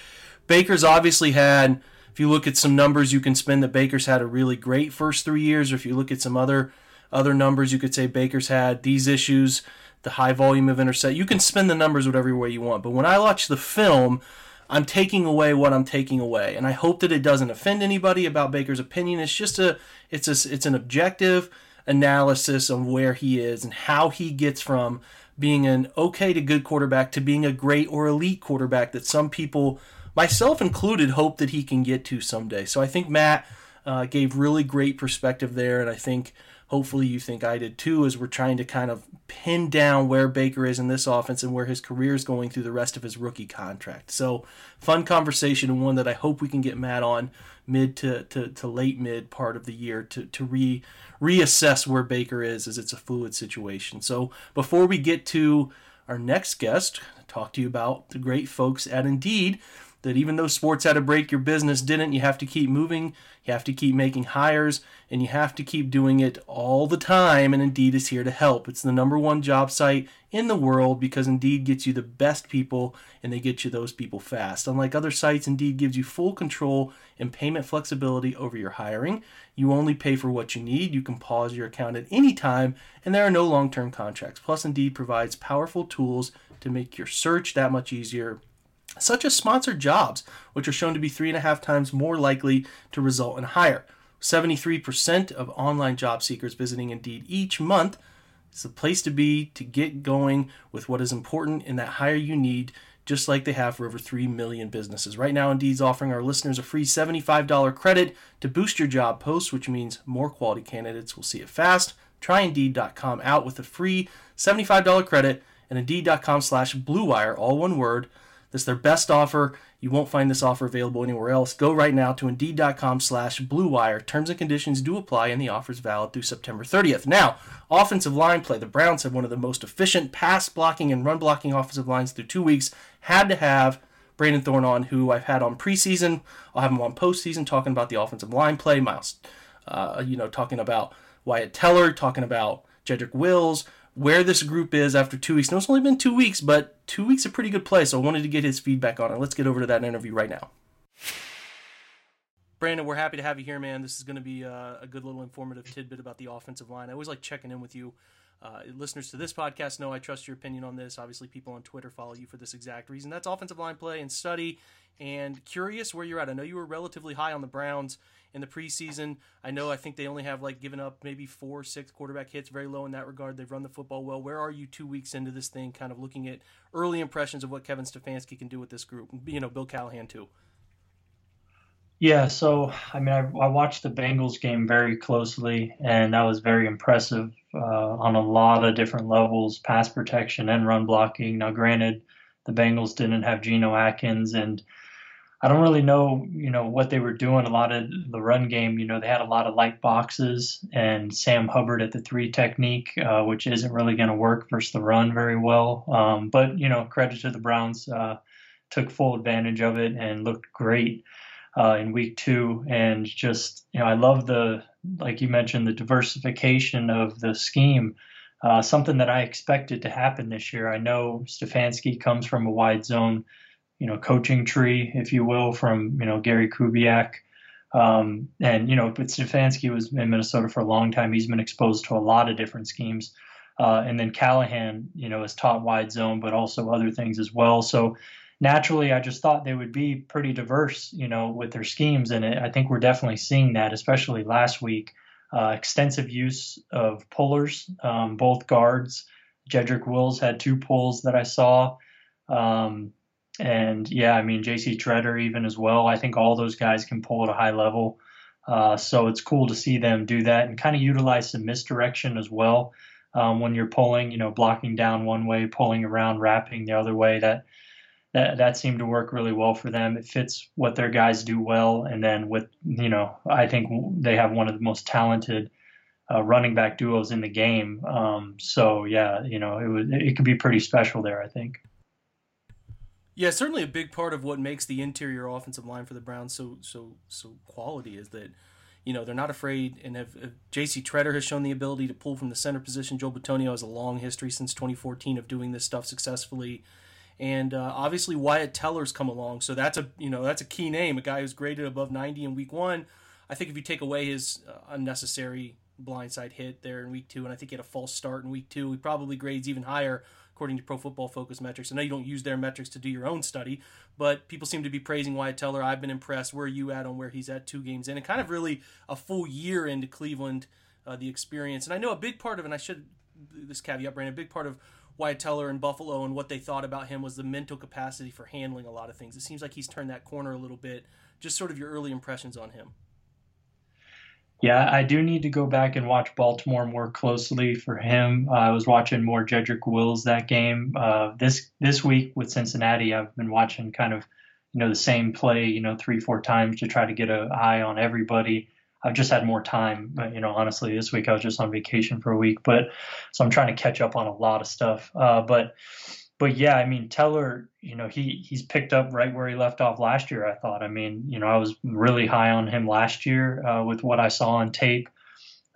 Baker's obviously had, if you look at some numbers you can spin, that Baker's had a really great first three years, or if you look at some other Other numbers, you could say Baker's had these issues, the high volume of intercept. You can spin the numbers whatever way you want. But when I watch the film, I'm taking away what I'm taking away. And I hope that it doesn't offend anybody about Baker's opinion. It's just a, it's a, it's an objective analysis of where he is and how he gets from being an okay to good quarterback to being a great or elite quarterback that some people, myself included, hope that he can get to someday. So I think Matt uh, gave really great perspective there. And I think hopefully you think I did too, as we're trying to kind of pin down where Baker is in this offense and where his career is going through the rest of his rookie contract. So fun conversation, and one that I hope we can get Matt on mid to, to, to late mid part of the year to, to re reassess where Baker is, as it's a fluid situation. So before we get to our next guest, I'll talk to you about the great folks at Indeed, that even though sports had a break, your business didn't. You have to keep moving, you have to keep making hires, and you have to keep doing it all the time, and Indeed is here to help. It's the number one job site in the world because Indeed gets you the best people, and they get you those people fast. Unlike other sites, Indeed gives you full control and payment flexibility over your hiring. You only pay for what you need. You can pause your account at any time, and there are no long-term contracts. Plus, Indeed provides powerful tools to make your search that much easier, such as sponsored jobs, which are shown to be three and a half times more likely to result in a hire. seventy-three percent of online job seekers visiting Indeed each month. It's the place to be to get going with what is important in that hire you need, just like they have for over three million businesses. Right now, Indeed's offering our listeners a free seventy-five dollars credit to boost your job post, which means more quality candidates will see it fast. Try Indeed dot com out with a free seventy-five dollars credet and Indeed dot com slash Blue Wire, all one word. That's their best offer. You won't find this offer available anywhere else. Go right now to Indeed dot com slash Blue Wire. Terms and conditions do apply, and the offer is valid through September thirtieth. Now, offensive line play. The Browns have one of the most efficient pass blocking and run blocking offensive lines through two weeks. Had to have Brandon Thorne on, who I've had on preseason. I'll have him on postseason talking about the offensive line play. Miles, uh, you know, talking about Wyatt Teller, talking about Jedrick Wills, where this group is after two weeks. Now, it's only been two weeks, but two weeks of pretty good play, so I wanted to get his feedback on it. Let's get over to that interview right now. Brandon, we're happy to have you here, man. This is going to be a, a good little informative tidbit about the offensive line. I always like checking in with you. Uh, listeners to this podcast know I trust your opinion on this. Obviously, people on Twitter follow you for this exact reason. That's offensive line play and study, and curious where you're at. I know you were relatively high on the Browns in the preseason. I know I think they only have like given up maybe four, six quarterback hits, very low in that regard. They've run the football well. Where are you two weeks into this thing, kind of looking at early impressions of what Kevin Stefanski can do with this group? You know, Bill Callahan too. Yeah, so, I mean, I, I watched the Bengals game very closely, and that was very impressive uh, on a lot of different levels, pass protection and run blocking. Now, granted, the Bengals didn't have Geno Atkins, and I don't really know, you know, what they were doing. A lot of the run game, you know, they had a lot of light boxes and Sam Hubbard at the three technique, uh, which isn't really going to work versus the run very well. Um, but, you know, credit to the Browns, uh, took full advantage of it and looked great uh, in week two. And just, you know, I love the, like you mentioned, the diversification of the scheme, uh, something that I expected to happen this year. I know Stefanski comes from a wide zone, you know, coaching tree, if you will, from, you know, Gary Kubiak. Um, and, you know, but Stefanski was in Minnesota for a long time. He's been exposed to a lot of different schemes. Uh, and then Callahan, you know, is taught wide zone, but also other things as well. So naturally, I just thought they would be pretty diverse, you know, with their schemes. And I think we're definitely seeing that, especially last week. Uh, extensive use of pullers, um, both guards. Jedrick Wills had two pulls that I saw. Um, and yeah, I mean, J C Treader even as well. I think all those guys can pull at a high level. Uh, so it's cool to see them do that and kind of utilize some misdirection as well. Um, when you're pulling, you know, blocking down one way, pulling around, wrapping the other way, that, that, that seemed to work really well for them. It fits what their guys do well. And then with, you know, I think they have one of the most talented uh, running back duos in the game. Um, so yeah, you know, it was, it could be pretty special there, I think. Yeah, certainly a big part of what makes the interior offensive line for the Browns so so so quality is that, you know, they're not afraid, and have, if J C Treader has shown the ability to pull from the center position. Joe Betonio has a long history since twenty fourteen of doing this stuff successfully, and uh, obviously Wyatt Teller's come along, so that's a you know that's a key name, a guy who's graded above ninety in week one. I think if you take away his uh, unnecessary blindside hit there in week two, and I think he had a false start in week two, he probably grades even higher, according to Pro Football Focus metrics. I know you don't use their metrics to do your own study, but people seem to be praising Wyatt Teller. I've been impressed. Where are you at on where he's at two games in? And kind of really a full year into Cleveland, uh, the experience. And I know a big part of, and I should, this caveat, Brandon, a big part of Wyatt Teller in Buffalo and what they thought about him was the mental capacity for handling a lot of things. It seems like he's turned that corner a little bit. Just sort of your early impressions on him. Yeah, I do need to go back and watch Baltimore more closely for him. Uh, I was watching more Jedrick Wills that game. Uh, this this week with Cincinnati, I've been watching kind of, you know, the same play, you know, three, four times to try to get an eye on everybody. I've just had more time, but, you know, honestly, this week I was just on vacation for a week, but so I'm trying to catch up on a lot of stuff. Uh, but but yeah, I mean, Teller, you know, he he's picked up right where he left off last year, I thought. I mean, you know, I was really high on him last year uh, with what I saw on tape.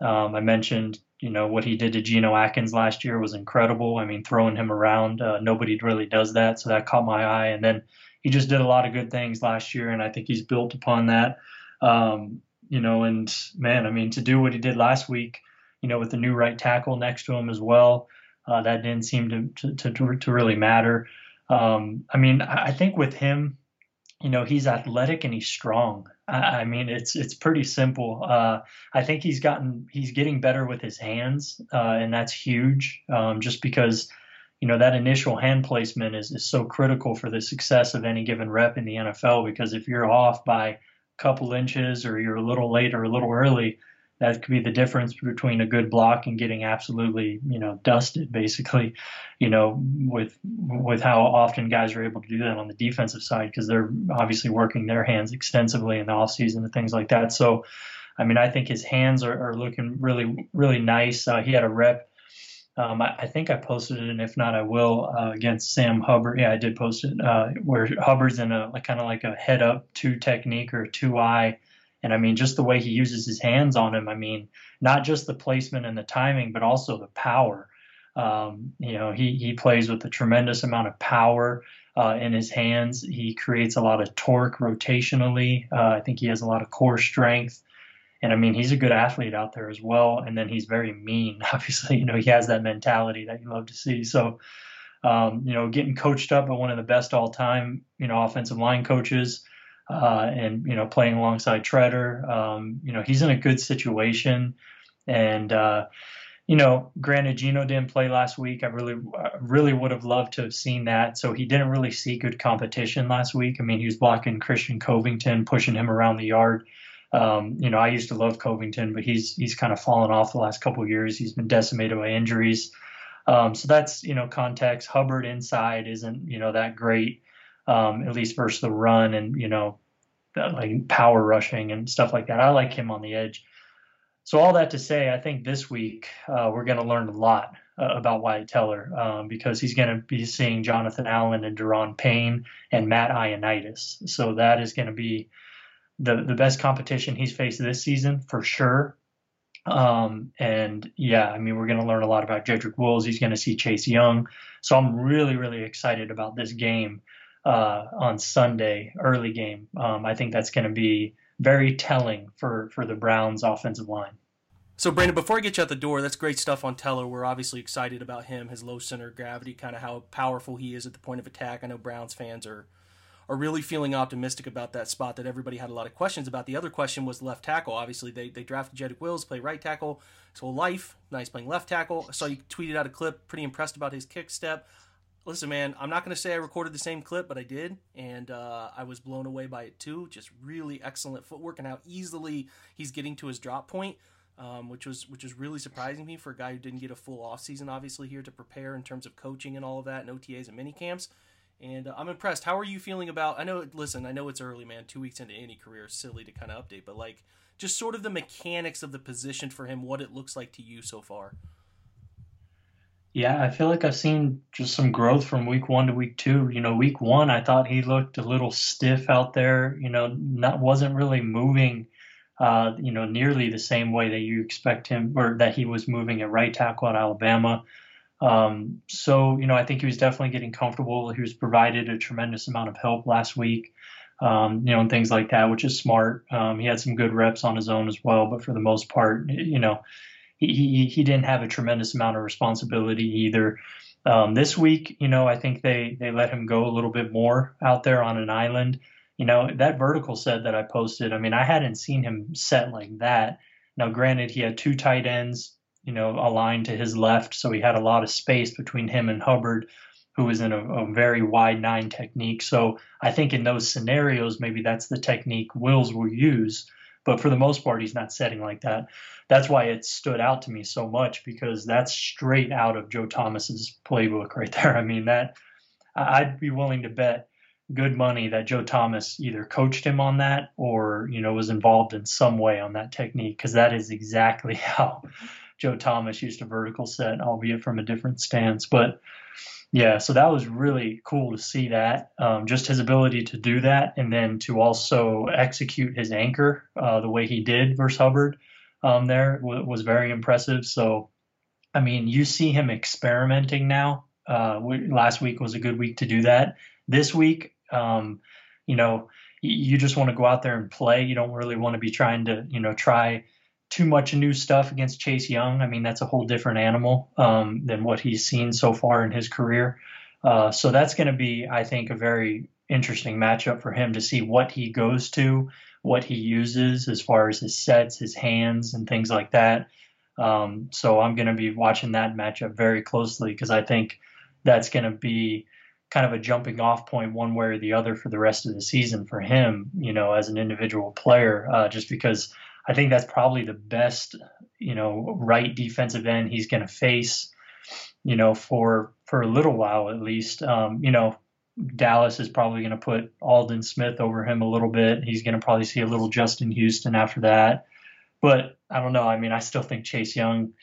Um, I mentioned, you know, what he did to Geno Atkins last year was incredible. I mean, throwing him around, uh, nobody really does that. So that caught my eye. And then he just did a lot of good things last year, and I think he's built upon that. Um, you know, and man, I mean, to do what he did last week, you know, with the new right tackle next to him as well, Uh, that didn't seem to to, to, to really matter. Um, I mean, I think with him, you know, he's athletic and he's strong. I, I mean, it's it's pretty simple. Uh, I think he's gotten he's getting better with his hands, uh, and that's huge. Um, just because, you know, that initial hand placement is is so critical for the success of any given rep in the N F L. Because if you're off by a couple inches, or you're a little late or a little early, that could be the difference between a good block and getting absolutely, you know, dusted, basically, you know, with with how often guys are able to do that on the defensive side, because they're obviously working their hands extensively in the offseason and things like that. So, I mean, I think his hands are, are looking really, really nice. Uh, he had a rep. Um, I, I think I posted it, and if not, I will, uh, against Sam Hubbard. Yeah, I did post it, uh, where Hubbard's in a like, kind of like a head up two technique or two eye. And I mean, just the way he uses his hands on him, I mean, not just the placement and the timing, but also the power. Um, you know, he, he plays with a tremendous amount of power uh, in his hands. He creates a lot of torque rotationally. Uh, I think he has a lot of core strength. And I mean, he's a good athlete out there as well. And then he's very mean, obviously. You know, he has that mentality that you love to see. So, um, you know, getting coached up by one of the best all time, you know, offensive line coaches, Uh, and, you know, playing alongside Treader, um, you know, he's in a good situation. And, uh, you know, granted, Geno didn't play last week. I really, really would have loved to have seen that. So he didn't really see good competition last week. I mean, he was blocking Christian Covington, pushing him around the yard. Um, you know, I used to love Covington, but he's he's kind of fallen off the last couple of years. He's been decimated by injuries. Um, so that's, you know, context. Hubbard inside isn't, you know, that great. Um, at least versus the run and, you know, like power rushing and stuff like that. I like him on the edge. So all that to say, I think this week uh, we're going to learn a lot uh, about Wyatt Teller um, because he's going to be seeing Jonathan Allen and Daron Payne and Matt Ioannidis. So that is going to be the, the best competition he's faced this season for sure. Um, and yeah, I mean, we're going to learn a lot about Jedrick Wills. He's going to see Chase Young. So I'm really, really excited about this game. Uh, on Sunday, early game. Um, I think that's going to be very telling for, for the Browns offensive line. So, Brandon, before I get you out the door, that's great stuff on Teller. We're obviously excited about him, his low center of gravity, kind of how powerful he is at the point of attack. I know Browns fans are are really feeling optimistic about that spot that everybody had a lot of questions about. The other question was left tackle. Obviously, they they drafted Jedrick Wills, play right tackle his whole life. Nice playing left tackle. I saw you tweeted out a clip, pretty impressed about his kick step. Listen, man, I'm not going to say I recorded the same clip, but I did, and uh, I was blown away by it too. Just really excellent footwork and how easily he's getting to his drop point. Um, which was which was really surprising to me for a guy who didn't get a full offseason, obviously, here to prepare in terms of coaching and all of that and O T As and minicamps. And uh, I'm impressed. How are you feeling about – I know – listen, I know it's early, man. Two weeks into any career is silly to kind of update. But, like, just sort of the mechanics of the position for him, what it looks like to you so far. Yeah, I feel like I've seen just some growth from week one to week two. You know, week one, I thought he looked a little stiff out there, you know, not wasn't really moving – Uh, you know, nearly the same way that you expect him or that he was moving at right tackle at Alabama. Um, so, you know, I think he was definitely getting comfortable. He was provided a tremendous amount of help last week, um, you know, and things like that, which is smart. Um, he had some good reps on his own as well, but for the most part, you know, he, he, he didn't have a tremendous amount of responsibility either. Um, this week, you know, I think they, they let him go a little bit more out there on an island. You know, that vertical set that I posted, I mean, I hadn't seen him set like that. Now, granted, he had two tight ends, you know, aligned to his left. So he had a lot of space between him and Hubbard, who was in a, a very wide nine technique. So I think in those scenarios, maybe that's the technique Wills will use. But for the most part, he's not setting like that. That's why it stood out to me so much, because that's straight out of Joe Thomas's playbook right there. I mean, that I'd be willing to bet good money that Joe Thomas either coached him on that or, you know, was involved in some way on that technique, because that is exactly how Joe Thomas used to vertical set, albeit from a different stance. But yeah, so that was really cool to see that, um, just his ability to do that and then to also execute his anchor uh, the way he did versus Hubbard um, there w- was very impressive. So, I mean, you see him experimenting now. Uh, we, last week was a good week to do that. This week, Um, you know, you just want to go out there and play. You don't really want to be trying to, you know, try too much new stuff against Chase Young. I mean, that's a whole different animal um, than what he's seen so far in his career. Uh, so that's going to be, I think, a very interesting matchup for him to see what he goes to, what he uses as far as his sets, his hands, and things like that. Um, so I'm going to be watching that matchup very closely, because I think that's going to be kind of a jumping off point one way or the other for the rest of the season for him, you know, as an individual player, uh, just because I think that's probably the best, you know, right defensive end he's going to face, you know, for, for a little while, at least. Um, you know, Dallas is probably going to put Aldon Smith over him a little bit. He's going to probably see a little Justin Houston after that, but I don't know. I mean, I still think Chase Young,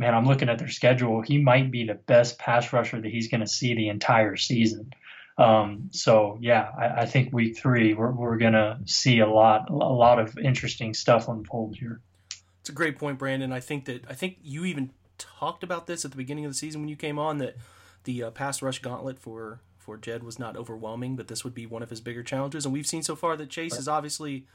man, I'm looking at their schedule. He might be the best pass rusher that he's going to see the entire season. Um, so, yeah, I, I think week three we're, we're going to see a lot, a lot of interesting stuff unfold here. It's a great point, Brandon. I think that I think you even talked about this at the beginning of the season when you came on, that the uh, pass rush gauntlet for for Jed was not overwhelming, but this would be one of his bigger challenges. And we've seen so far that Chase is obviously.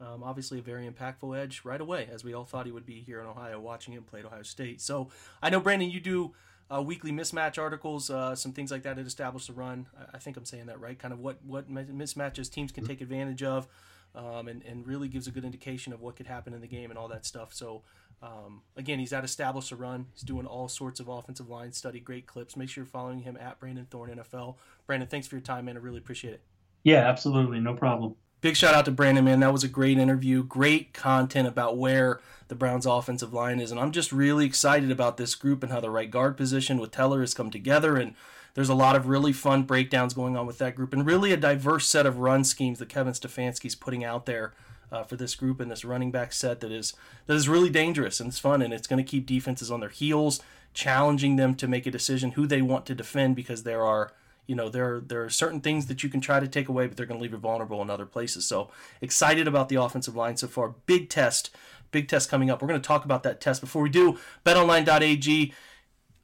Um, obviously a very impactful edge right away, as we all thought he would be here in Ohio, watching him play at Ohio State. So I know, Brandon, you do uh, weekly mismatch articles, uh, some things like that at Establish the Run. I think I'm saying that right, kind of what, what mismatches teams can take advantage of, um, and, and really gives a good indication of what could happen in the game and all that stuff. So, um, again, he's at Establish the Run. He's doing all sorts of offensive line study, great clips. Make sure you're following him at Brandon Thorne N F L. Brandon, thanks for your time, man. I really appreciate it. Yeah, absolutely. No problem. Big shout out to Brandon, man. That was a great interview, great content about where the Browns' offensive line is. And I'm just really excited about this group and how the right guard position with Teller has come together. And there's a lot of really fun breakdowns going on with that group, and really a diverse set of run schemes that Kevin Stefanski's putting out there uh, for this group and this running back set that is that is really dangerous, and it's fun, and it's going to keep defenses on their heels, challenging them to make a decision who they want to defend, because there are You know, there, there are certain things that you can try to take away, but they're going to leave you vulnerable in other places. So excited about the offensive line so far. Big test, big test coming up. We're going to talk about that test. Before we do, bet online dot a g,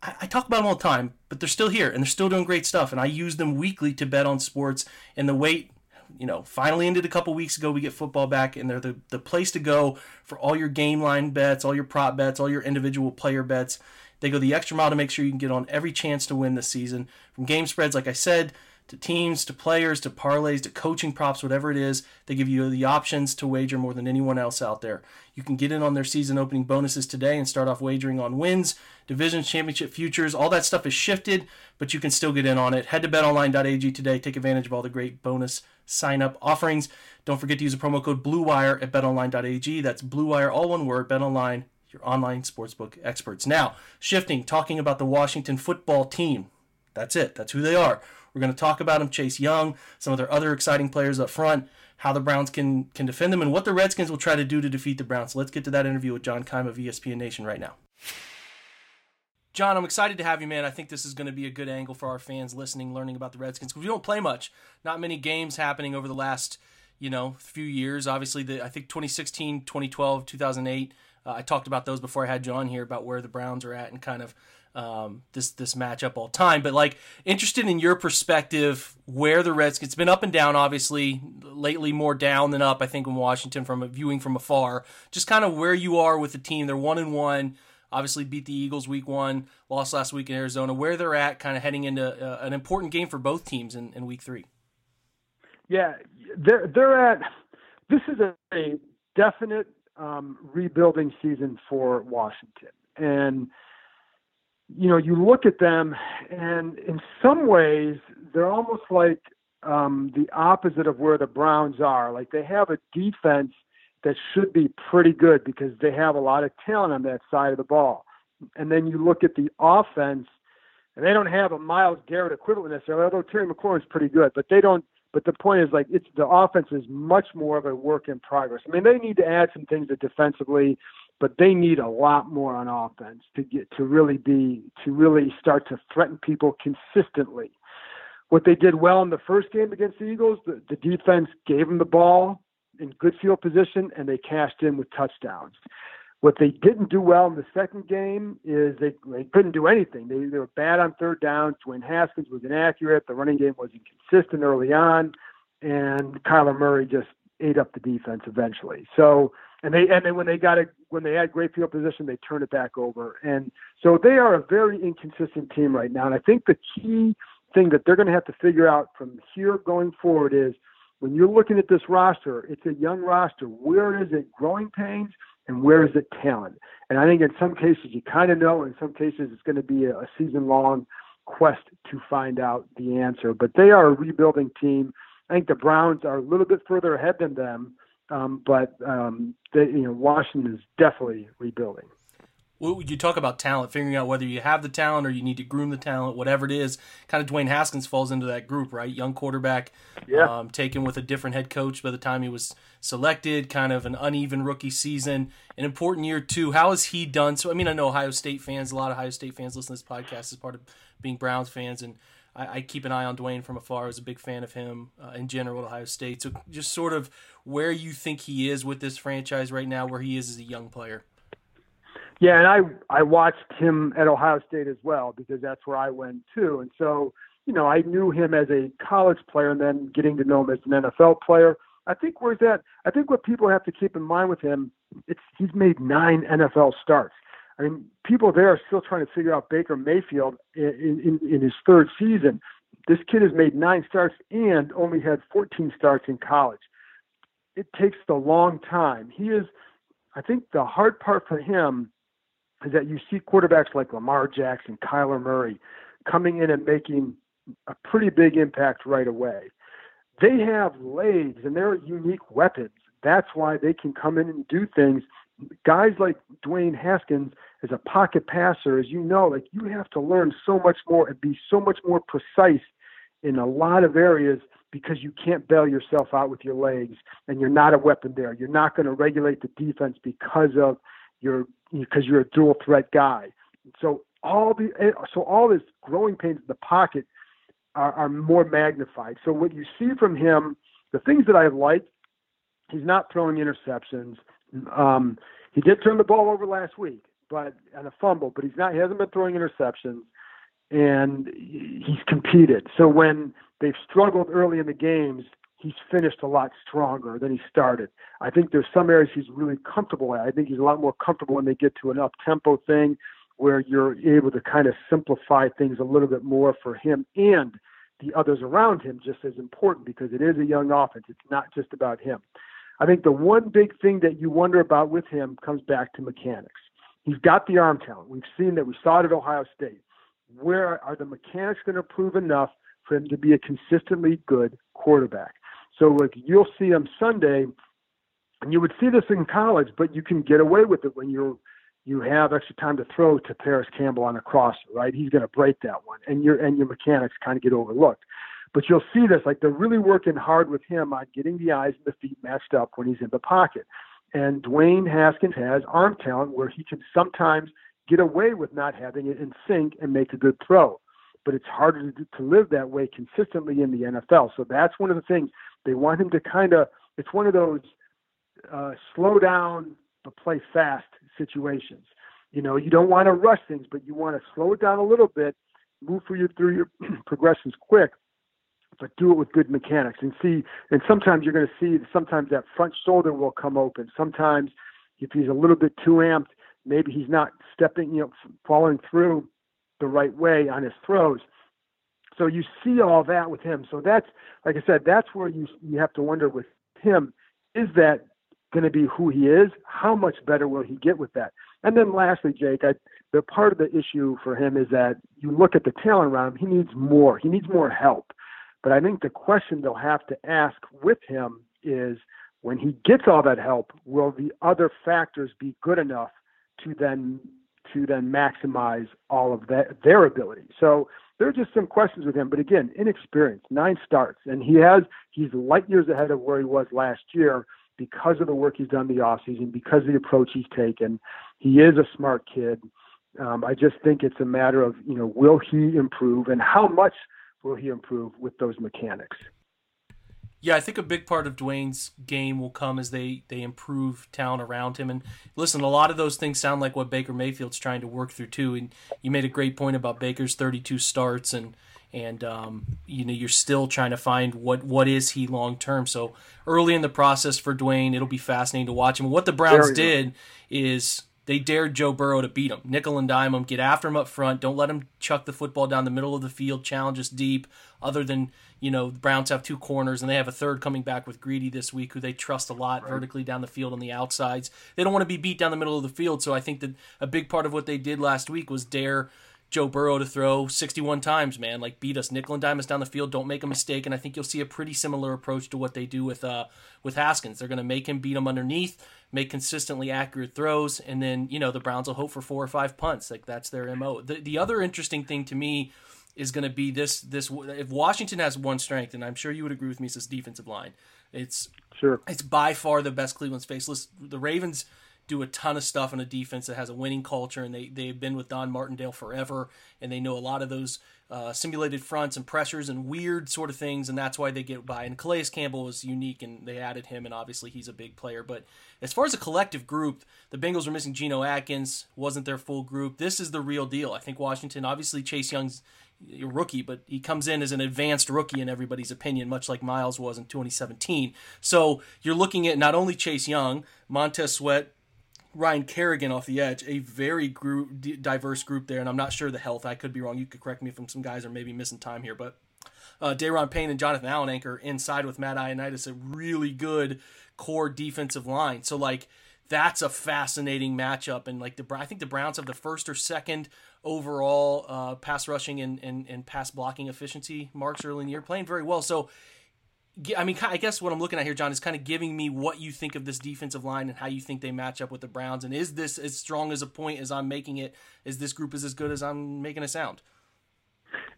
I, I talk about them all the time, but they're still here, and they're still doing great stuff. And I use them weekly to bet on sports. And the wait you know, finally ended a couple weeks ago. We get football back, and they're the, the place to go for all your game line bets, all your prop bets, all your individual player bets. They go the extra mile to make sure you can get on every chance to win this season. From game spreads, like I said, to teams, to players, to parlays, to coaching props, whatever it is, they give you the options to wager more than anyone else out there. You can get in on their season opening bonuses today and start off wagering on wins, divisions, championship futures. All that stuff is shifted, but you can still get in on it. Head to bet online dot a g today. Take advantage of all the great bonus sign-up offerings. Don't forget to use the promo code BLUEWIRE at bet online dot a g. That's BLUEWIRE, all one word, BetOnline, your online sportsbook experts. Now, shifting, talking about the Washington football team. That's it. That's who they are. We're going to talk about them, Chase Young, some of their other exciting players up front, how the Browns can can defend them, and what the Redskins will try to do to defeat the Browns. So let's get to that interview with John Keim of E S P N Nation right now. John, I'm excited to have you, man. I think this is going to be a good angle for our fans listening, learning about the Redskins, because we don't play much. Not many games happening over the last, you know, few years. Obviously, the, I think twenty sixteen, twenty twelve, two thousand eight, uh, I talked about those before I had you on here, about where the Browns are at and kind of Um, this this matchup all time, but like interested in your perspective where the Redskins, it's been up and down, obviously lately more down than up, I think, in Washington from a, viewing from afar, just kind of where you are with the team. They're one and one, obviously beat the Eagles week one, lost last week in Arizona, where they're at kind of heading into uh, an important game for both teams in, in week three. Yeah, they're, they're at, this is a, a definite um, rebuilding season for Washington. And you know, you look at them, and in some ways, they're almost like um, the opposite of where the Browns are. Like, they have a defense that should be pretty good because they have a lot of talent on that side of the ball. And then you look at the offense, and they don't have a Myles Garrett equivalent necessarily, although Terry McLaurin's pretty good. But they don't. But the point is, like, it's the offense is much more of a work in progress. I mean, they need to add some things that defensively, but they need a lot more on offense to get to really be to really start to threaten people consistently. What they did well in the first game against the Eagles, the, the defense gave them the ball in good field position, and they cashed in with touchdowns. What they didn't do well in the second game is they, they couldn't do anything. They, they were bad on third down. Dwayne Haskins was inaccurate. The running game was inconsistent early on, and Kyler Murray just ate up the defense eventually. So. And they and then when they got it when they had great field position, they turned it back over. And so they are a very inconsistent team right now. And I think the key thing that they're going to have to figure out from here going forward is when you're looking at this roster, it's a young roster. Where is it growing pains and where is it talent? And I think in some cases you kind of know, in some cases it's going to be a season-long quest to find out the answer. But they are a rebuilding team. I think the Browns are a little bit further ahead than them. Um, but um, they, you know, Washington is definitely rebuilding. Well, you talk about talent, figuring out whether you have the talent or you need to groom the talent, whatever it is. Kind of Dwayne Haskins falls into that group, right? Young quarterback, yeah. um, taken with a different head coach by the time he was selected, kind of an uneven rookie season, an important year too. How has he done? So, I mean, I know Ohio State fans, a lot of Ohio State fans listen to this podcast as part of being Browns fans, and I keep an eye on Dwayne from afar. I was a big fan of him uh, in general at Ohio State. So just sort of where you think he is with this franchise right now, where he is as a young player. Yeah, and I, I watched him at Ohio State as well because that's where I went too. And so, you know, I knew him as a college player and then getting to know him as an N F L player. I think where's that? I think what people have to keep in mind with him, it's he's made nine N F L starts. I mean, people there are still trying to figure out Baker Mayfield in, in, in his third season. This kid has made nine starts and only had fourteen starts in college. It takes a long time. He is, I think the hard part for him is that you see quarterbacks like Lamar Jackson, Kyler Murray coming in and making a pretty big impact right away. They have legs and they're unique weapons. That's why they can come in and do things. Guys like Dwayne Haskins as a pocket passer, as you know, like you have to learn so much more and be so much more precise in a lot of areas because you can't bail yourself out with your legs and you're not a weapon there. You're not going to regulate the defense because of your because you're a dual threat guy. So all the so all this growing pains in the pocket are, are more magnified. So what you see from him, the things that I like, he's not throwing interceptions. Um, he did turn the ball over last week, but on a fumble. But he's not; he hasn't been throwing interceptions, and he's competed. So when they've struggled early in the games, he's finished a lot stronger than he started. I think there's some areas he's really comfortable at. I think he's a lot more comfortable when they get to an up-tempo thing where you're able to kind of simplify things a little bit more for him and the others around him, just as important, because it is a young offense. It's not just about him. I think the one big thing that you wonder about with him comes back to mechanics. He's got the arm talent. We've seen that. We saw it at Ohio State. Where are the mechanics going to prove enough for him to be a consistently good quarterback? So like, you'll see him Sunday, and you would see this in college, but you can get away with it when you're you have extra time to throw to Paris Campbell on a crosser, right? He's going to break that one, and your and your mechanics kind of get overlooked. But you'll see this, like they're really working hard with him on getting the eyes and the feet matched up when he's in the pocket. And Dwayne Haskins has arm talent where he can sometimes get away with not having it in sync and make a good throw. But it's harder to, to live that way consistently in the N F L. So that's one of the things they want him to kind of, it's one of those uh, slow down, but play fast situations. You know, you don't want to rush things, but you want to slow it down a little bit, move for you through your progressions quick, but do it with good mechanics and see. And sometimes you're going to see, sometimes that front shoulder will come open. Sometimes if he's a little bit too amped, maybe he's not stepping, you know, falling through the right way on his throws. So you see all that with him. So that's, like I said, that's where you you have to wonder with him, is that going to be who he is? How much better will he get with that? And then lastly, Jake, I, the part of the issue for him is that you look at the talent around him, he needs more. He needs more help. But I think the question they'll have to ask with him is, when he gets all that help, will the other factors be good enough to then to then maximize all of that, their ability? So there are just some questions with him. But again, inexperience, nine starts. And he has he's light years ahead of where he was last year, because of the work he's done in the offseason, because of the approach he's taken. He is a smart kid. Um, I just think it's a matter of, you know, will he improve and how much will he improve with those mechanics? Yeah, I think a big part of Dwayne's game will come as they, they improve talent around him. And listen, a lot of those things sound like what Baker Mayfield's trying to work through too. And you made a great point about Baker's thirty-two starts and, And, um, you know, you're still trying to find what, what is he long term. So early in the process for Dwayne, it'll be fascinating to watch him. What the Browns did is they dared Joe Burrow to beat him, nickel and dime him, get after him up front. Don't let him chuck the football down the middle of the field, challenge us deep. Other than, you know, the Browns have two corners and they have a third coming back with Greedy this week, who they trust a lot right. vertically down the field on the outsides. They don't want to be beat down the middle of the field. So I think that a big part of what they did last week was dare Joe Burrow to throw sixty-one times, man. Like, beat us, nickel and dime us down the field. Don't make a mistake. And I think you'll see a pretty similar approach to what they do with uh with Haskins. They're going to make him beat him underneath, make consistently accurate throws, and then, you know, the Browns will hope for four or five punts. Like, that's their M O. The the other interesting thing to me is going to be this this if Washington has one strength, and I'm sure you would agree with me, it's this defensive line. It's sure it's by far the best Cleveland's faceless. The Ravens do a ton of stuff in a defense that has a winning culture, and they, they've been with Don Martindale forever, and they know a lot of those uh, simulated fronts and pressures and weird sort of things, and that's why they get by. And Calais Campbell was unique, and they added him, and obviously he's a big player. But as far as a collective group, the Bengals were missing Geno Atkins, wasn't their full group. This is the real deal. I think Washington, obviously Chase Young's a rookie, but he comes in as an advanced rookie in everybody's opinion, much like Miles was in twenty seventeen. So you're looking at not only Chase Young, Montez Sweat, Ryan Kerrigan off the edge, a very group, diverse group there, and I'm not sure the health. I could be wrong. You could correct me from some guys are maybe missing time here, but uh, Daron Payne and Jonathan Allen anchor inside with Matt Ioannidis, a really good core defensive line. So, like, that's a fascinating matchup, and like the I think the Browns have the first or second overall uh, pass rushing and, and, and pass blocking efficiency marks early in the year, playing very well. So, I mean, I guess what I'm looking at here, John, is kind of giving me what you think of this defensive line and how you think they match up with the Browns. And is this as strong as a point as I'm making it? Is this group is as good as I'm making it sound?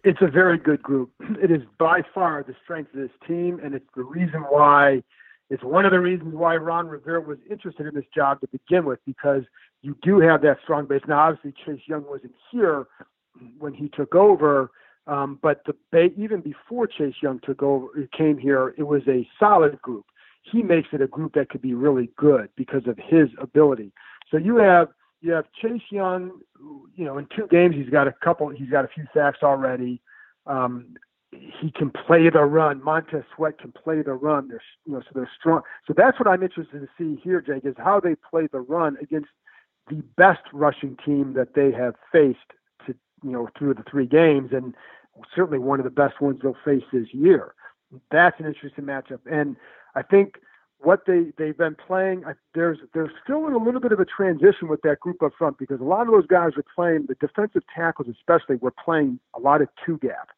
It's a very good group. It is by far the strength of this team, and it's the reason why it's one of the reasons why Ron Rivera was interested in this job to begin with, because you do have that strong base. Now, obviously, Chase Young wasn't here when he took over. Um, but the, even before Chase Young took over, came here, it was a solid group. He makes it a group that could be really good because of his ability. So you have you have Chase Young. You know, in two games he's got a couple. He's got a few sacks already. Um, he can play the run. Montez Sweat can play the run. They're, you know, so they're strong. So that's what I'm interested to see here, Jake, is how they play the run against the best rushing team that they have faced to, you know, through the three games, and certainly one of the best ones they'll face this year. That's an interesting matchup. And I think what they, they've been playing, I, there's there's still in a little bit of a transition with that group up front, because a lot of those guys were playing, the defensive tackles especially, were playing a lot of two-gap.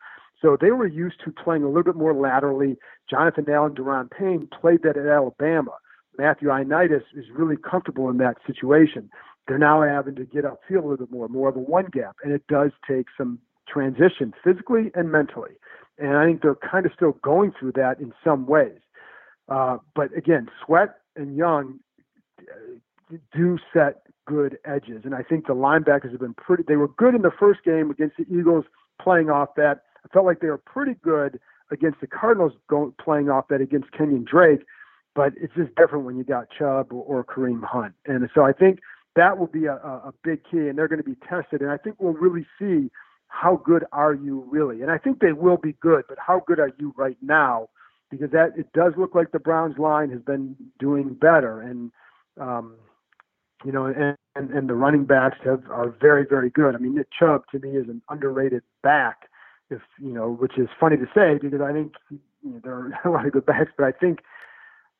So they were used to playing a little bit more laterally. Jonathan Allen, Daron Payne played that at Alabama. Matt Ioannidis is really comfortable in that situation. They're now having to get upfield a little bit more, more of a one-gap, and it does take some transition physically and mentally. And I think they're kind of still going through that in some ways. Uh, but again, Sweat and Young do set good edges. And I think the linebackers have been pretty, they were good in the first game against the Eagles playing off that. I felt like they were pretty good against the Cardinals going, playing off that against Kenyon Drake, but it's just different when you got Chubb or, or Kareem Hunt. And so I think that will be a, a big key, and they're going to be tested. And I think we'll really see how good are you really. And I think they will be good, but how good are you right now? Because that, it does look like the Browns line has been doing better. And, um, you know, and, and, and the running backs have, are very, very good. I mean, Nick Chubb to me is an underrated back. If, you know, which is funny to say, because I think, you know, there are a lot of good backs, but I think,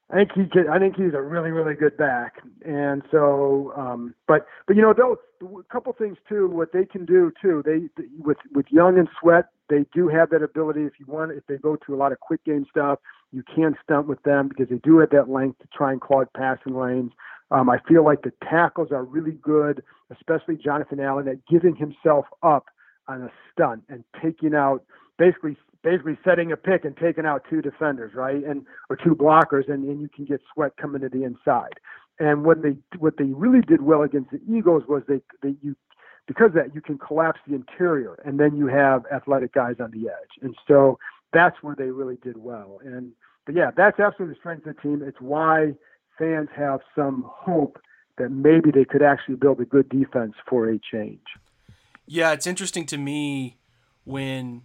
I think he could, I think he's a really, really good back. And so, um, but but you know, though, a couple things too. What they can do too, they with with Young and Sweat, they do have that ability. If you want, if they go to a lot of quick game stuff, you can stunt with them because they do have that length to try and clog passing lanes. Um, I feel like the tackles are really good, especially Jonathan Allen, at giving himself up on a stunt and taking out, basically basically setting a pick and taking out two defenders, right? And or two blockers, and, and you can get Sweat coming to the inside. And what they what they really did well against the Eagles was they, they you because of that you can collapse the interior, and then you have athletic guys on the edge. And so that's where they really did well. And but yeah, that's absolutely the strength of the team. It's why fans have some hope that maybe they could actually build a good defense for a change. Yeah, it's interesting to me when,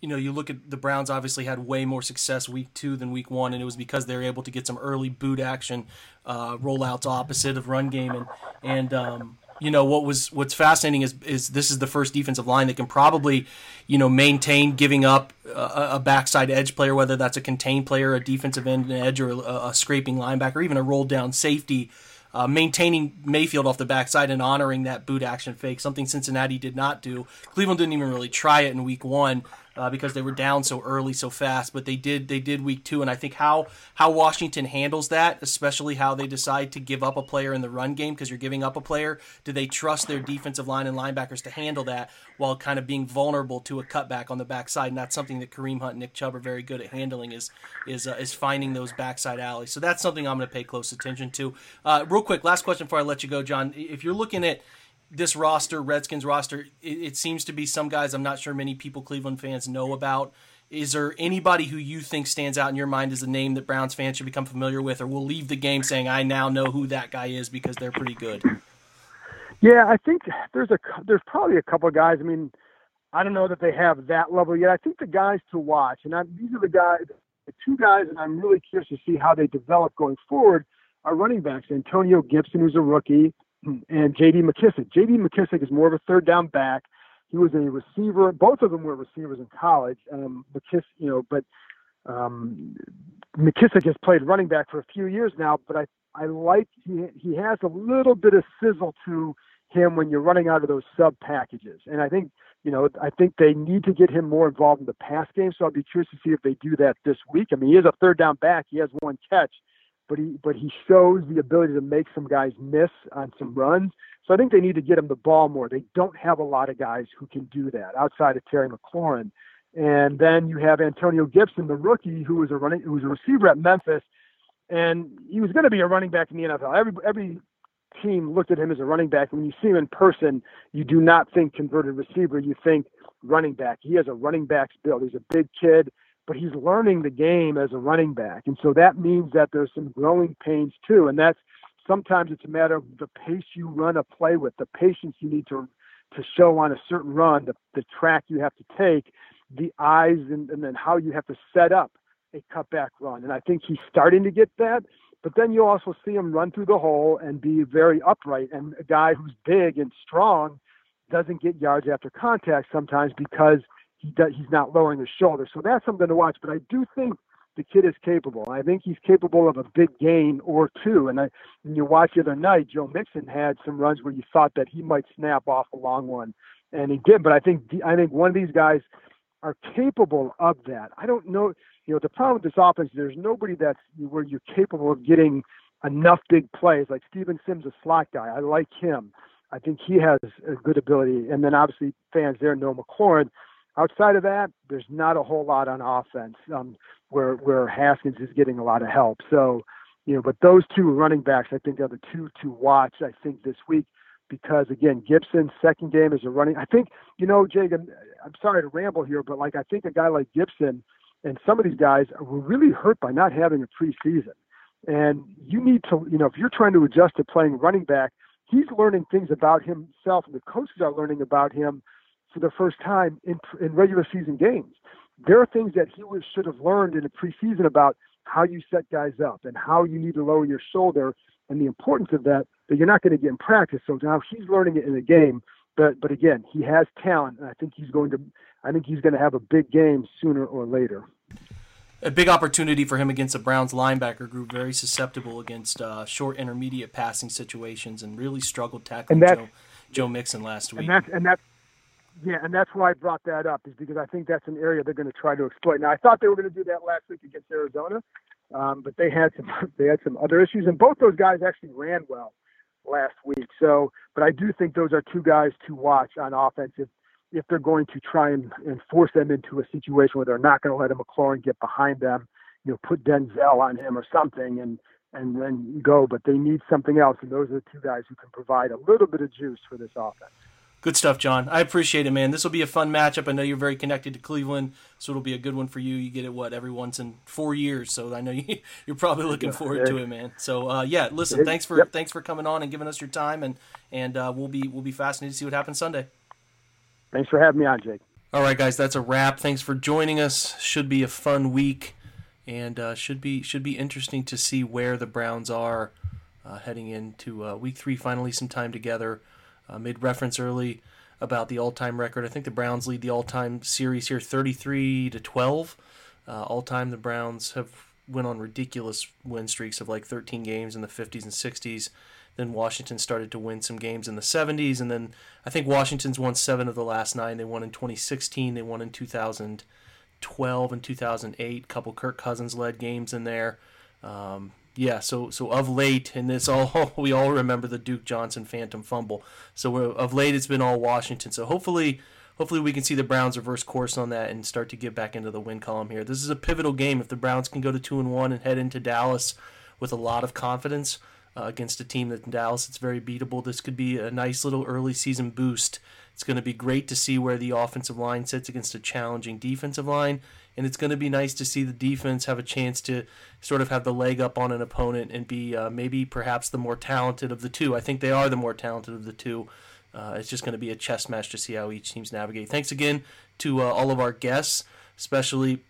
you know, you look at the Browns obviously had way more success week two than week one, and it was because they were able to get some early boot action, uh, rollouts opposite of run game. And, and um, you know, what was what's fascinating is is this is the first defensive line that can probably, you know, maintain giving up a, a backside edge player, whether that's a contained player, a defensive end edge, or a, a scraping linebacker, or even a rolled-down safety. Uh, maintaining Mayfield off the backside and honoring that boot action fake, something Cincinnati did not do. Cleveland didn't even really try it in week one uh, because they were down so early, so fast, but they did they did week two, and I think how, how Washington handles that, especially how they decide to give up a player in the run game, because you're giving up a player, do they trust their defensive line and linebackers to handle that while kind of being vulnerable to a cutback on the backside? And that's something that Kareem Hunt and Nick Chubb are very good at handling, is is uh, is finding those backside alleys. So that's something I'm going to pay close attention to. Uh, real quick, last question before I let you go, John. If you're looking at this roster, Redskins roster, it, it seems to be some guys I'm not sure many people, Cleveland fans, know about. Is there anybody who you think stands out in your mind as a name that Browns fans should become familiar with, or will leave the game saying, I now know who that guy is because they're pretty good? Yeah, I think there's a there's probably a couple of guys. I mean, I don't know that they have that level yet. I think the guys to watch, and I'm, these are the guys, the two guys, and I'm really curious to see how they develop going forward, are running backs, Antonio Gibson, who's a rookie, and J D. McKissic. J D. McKissic is more of a third-down back. He was a receiver. Both of them were receivers in college. Um, McKissic, you know, but um, McKissic has played running back for a few years now. But I, I like he he has a little bit of sizzle to him when you're running out of those sub packages. And I think, you know, I think they need to get him more involved in the pass game. So I'll be curious to see if they do that this week. I mean, he is a third-down back. He has one catch. But he, but he shows the ability to make some guys miss on some runs. So I think they need to get him the ball more. They don't have a lot of guys who can do that outside of Terry McLaurin. And then you have Antonio Gibson, the rookie, who was a running, who was a receiver at Memphis, and he was going to be a running back in the N F L. Every every team looked at him as a running back. When you see him in person, you do not think converted receiver. You think running back. He has a running back's build. He's a big kid, but he's learning the game as a running back. And so that means that there's some growing pains too. And that's sometimes it's a matter of the pace you run a play with, the patience you need to to show on a certain run, the, the track you have to take. the eyes and, and then how you have to set up a cutback run. And I think he's starting to get that. But then you also see him run through the hole and be very upright. And a guy who's big and strong doesn't get yards after contact sometimes because he does, he's not lowering his shoulder. So that's something to watch. But I do think the kid is capable. I think he's capable of a big gain or two. And I, and you watch the other night, Joe Mixon had some runs where you thought that he might snap off a long one, and he did. But I think I think one of these guys are capable of that. I don't know. You know, the problem with this offense, there's nobody that's where you're capable of getting enough big plays. Like Steven Sims, a slot guy. I like him. I think he has a good ability. And then obviously fans there know McLaurin. Outside of that, there's not a whole lot on offense um, where where Haskins is getting a lot of help. So, you know, but those two running backs, I think, are the two to watch, I think, this week. Because, again, Gibson's second game is a running. I think, you know, Jake, I'm, I'm sorry to ramble here, but, like, I think a guy like Gibson and some of these guys were really hurt by not having a preseason. And you need to, you know, if you're trying to adjust to playing running back, he's learning things about himself, and the coaches are learning about him for the first time in, in regular season games. There are things that he was, should have learned in the preseason about how you set guys up and how you need to lower your shoulder and the importance of that, that you're not going to get in practice. So now he's learning it in the game. But but again, he has talent, and I think he's going to I think he's going to have a big game sooner or later. A big opportunity for him against the Browns linebacker group, very susceptible against uh, short intermediate passing situations, and really struggled tackling Joe, Joe Mixon last week. And that's and that's yeah, and that's why I brought that up, is because I think that's an area they're going to try to exploit. Now, I thought they were going to do that last week against Arizona, um, but they had some they had some other issues, and both those guys actually ran well last week. So, but I do think those are two guys to watch on offense if, if they're going to try and, and force them into a situation where they're not going to let a McLaurin get behind them, you know, put Denzel on him or something, and and then go. But they need something else, and those are the two guys who can provide a little bit of juice for this offense. Good stuff, John. I appreciate it, man. This will be a fun matchup. I know you're very connected to Cleveland, so it'll be a good one for you. You get it, what, every once in four years, so I know you, you're probably looking forward to it, man. So, uh, yeah, listen, thanks for yep. thanks for coming on and giving us your time, and and uh, we'll be we'll be fascinated to see what happens Sunday. Thanks for having me on, Jake. All right, guys, that's a wrap. Thanks for joining us. Should be a fun week, and uh, should be should be interesting to see where the Browns are uh, heading into uh, week three. Finally, some time together. I uh, made reference early about the all-time record. I think the Browns lead the all-time series here, thirty-three to twelve. Uh, all-time, the Browns have went on ridiculous win streaks of like thirteen games in the fifties and sixties. Then Washington started to win some games in the seventies, and then I think Washington's won seven of the last nine. They won in twenty sixteen. They won in two thousand twelve and two thousand eight. A couple Kirk Cousins-led games in there. Um, Yeah, so so of late, and this all we all remember the Duke Johnson phantom fumble. So we're, of late, it's been all Washington. So hopefully, hopefully we can see the Browns reverse course on that and start to get back into the win column here. This is a pivotal game. If the Browns can go to two and one and head into Dallas with a lot of confidence uh, against a team that in Dallas it's very beatable, this could be a nice little early season boost. It's going to be great to see where the offensive line sits against a challenging defensive line. And it's going to be nice to see the defense have a chance to sort of have the leg up on an opponent and be uh, maybe perhaps the more talented of the two. I think they are the more talented of the two. Uh, it's just going to be a chess match to see how each team's navigate. Thanks again to uh, all of our guests, especially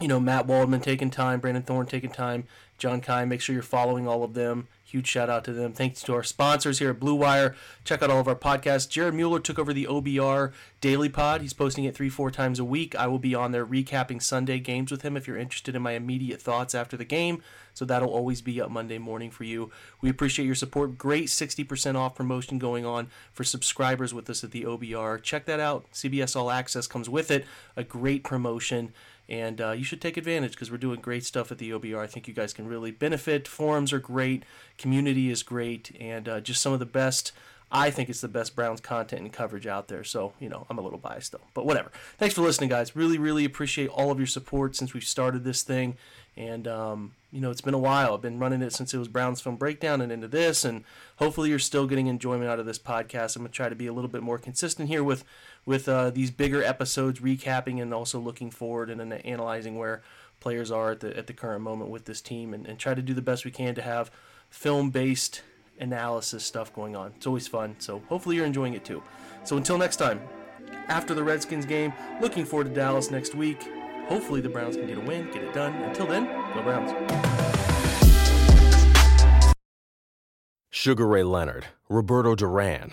you know Matt Waldman taking time, Brandon Thorne taking time, John Keim. Make sure you're following all of them. Huge shout out to them. Thanks to our sponsors here at Blue Wire. Check out all of our podcasts. Jared Mueller took over the O B R Daily Pod. He's posting it three, four times a week. I will be on there recapping Sunday games with him if you're interested in my immediate thoughts after the game. So that'll always be up Monday morning for you. We appreciate your support. Great sixty percent off promotion going on for subscribers with us at the O B R. Check that out. C B S All Access comes with it. A great promotion. And uh, you should take advantage because we're doing great stuff at the O B R. I think you guys can really benefit. Forums are great. Community is great. And uh, just some of the best, I think it's the best Browns content and coverage out there. So, you know, I'm a little biased, though. But whatever. Thanks for listening, guys. Really, really appreciate all of your support since we've started this thing. And, um, you know, it's been a while. I've been running it since it was Browns Film Breakdown and into this. And hopefully you're still getting enjoyment out of this podcast. I'm going to try to be a little bit more consistent here with with uh, these bigger episodes, recapping and also looking forward and, and analyzing where players are at the at the current moment with this team, and, and try to do the best we can to have film-based analysis stuff going on. It's always fun. So hopefully you're enjoying it too. So until next time, after the Redskins game. Looking forward to Dallas next week. Hopefully the Browns can get a win, get it done. Until then, go Browns. Sugar Ray Leonard, Roberto Duran,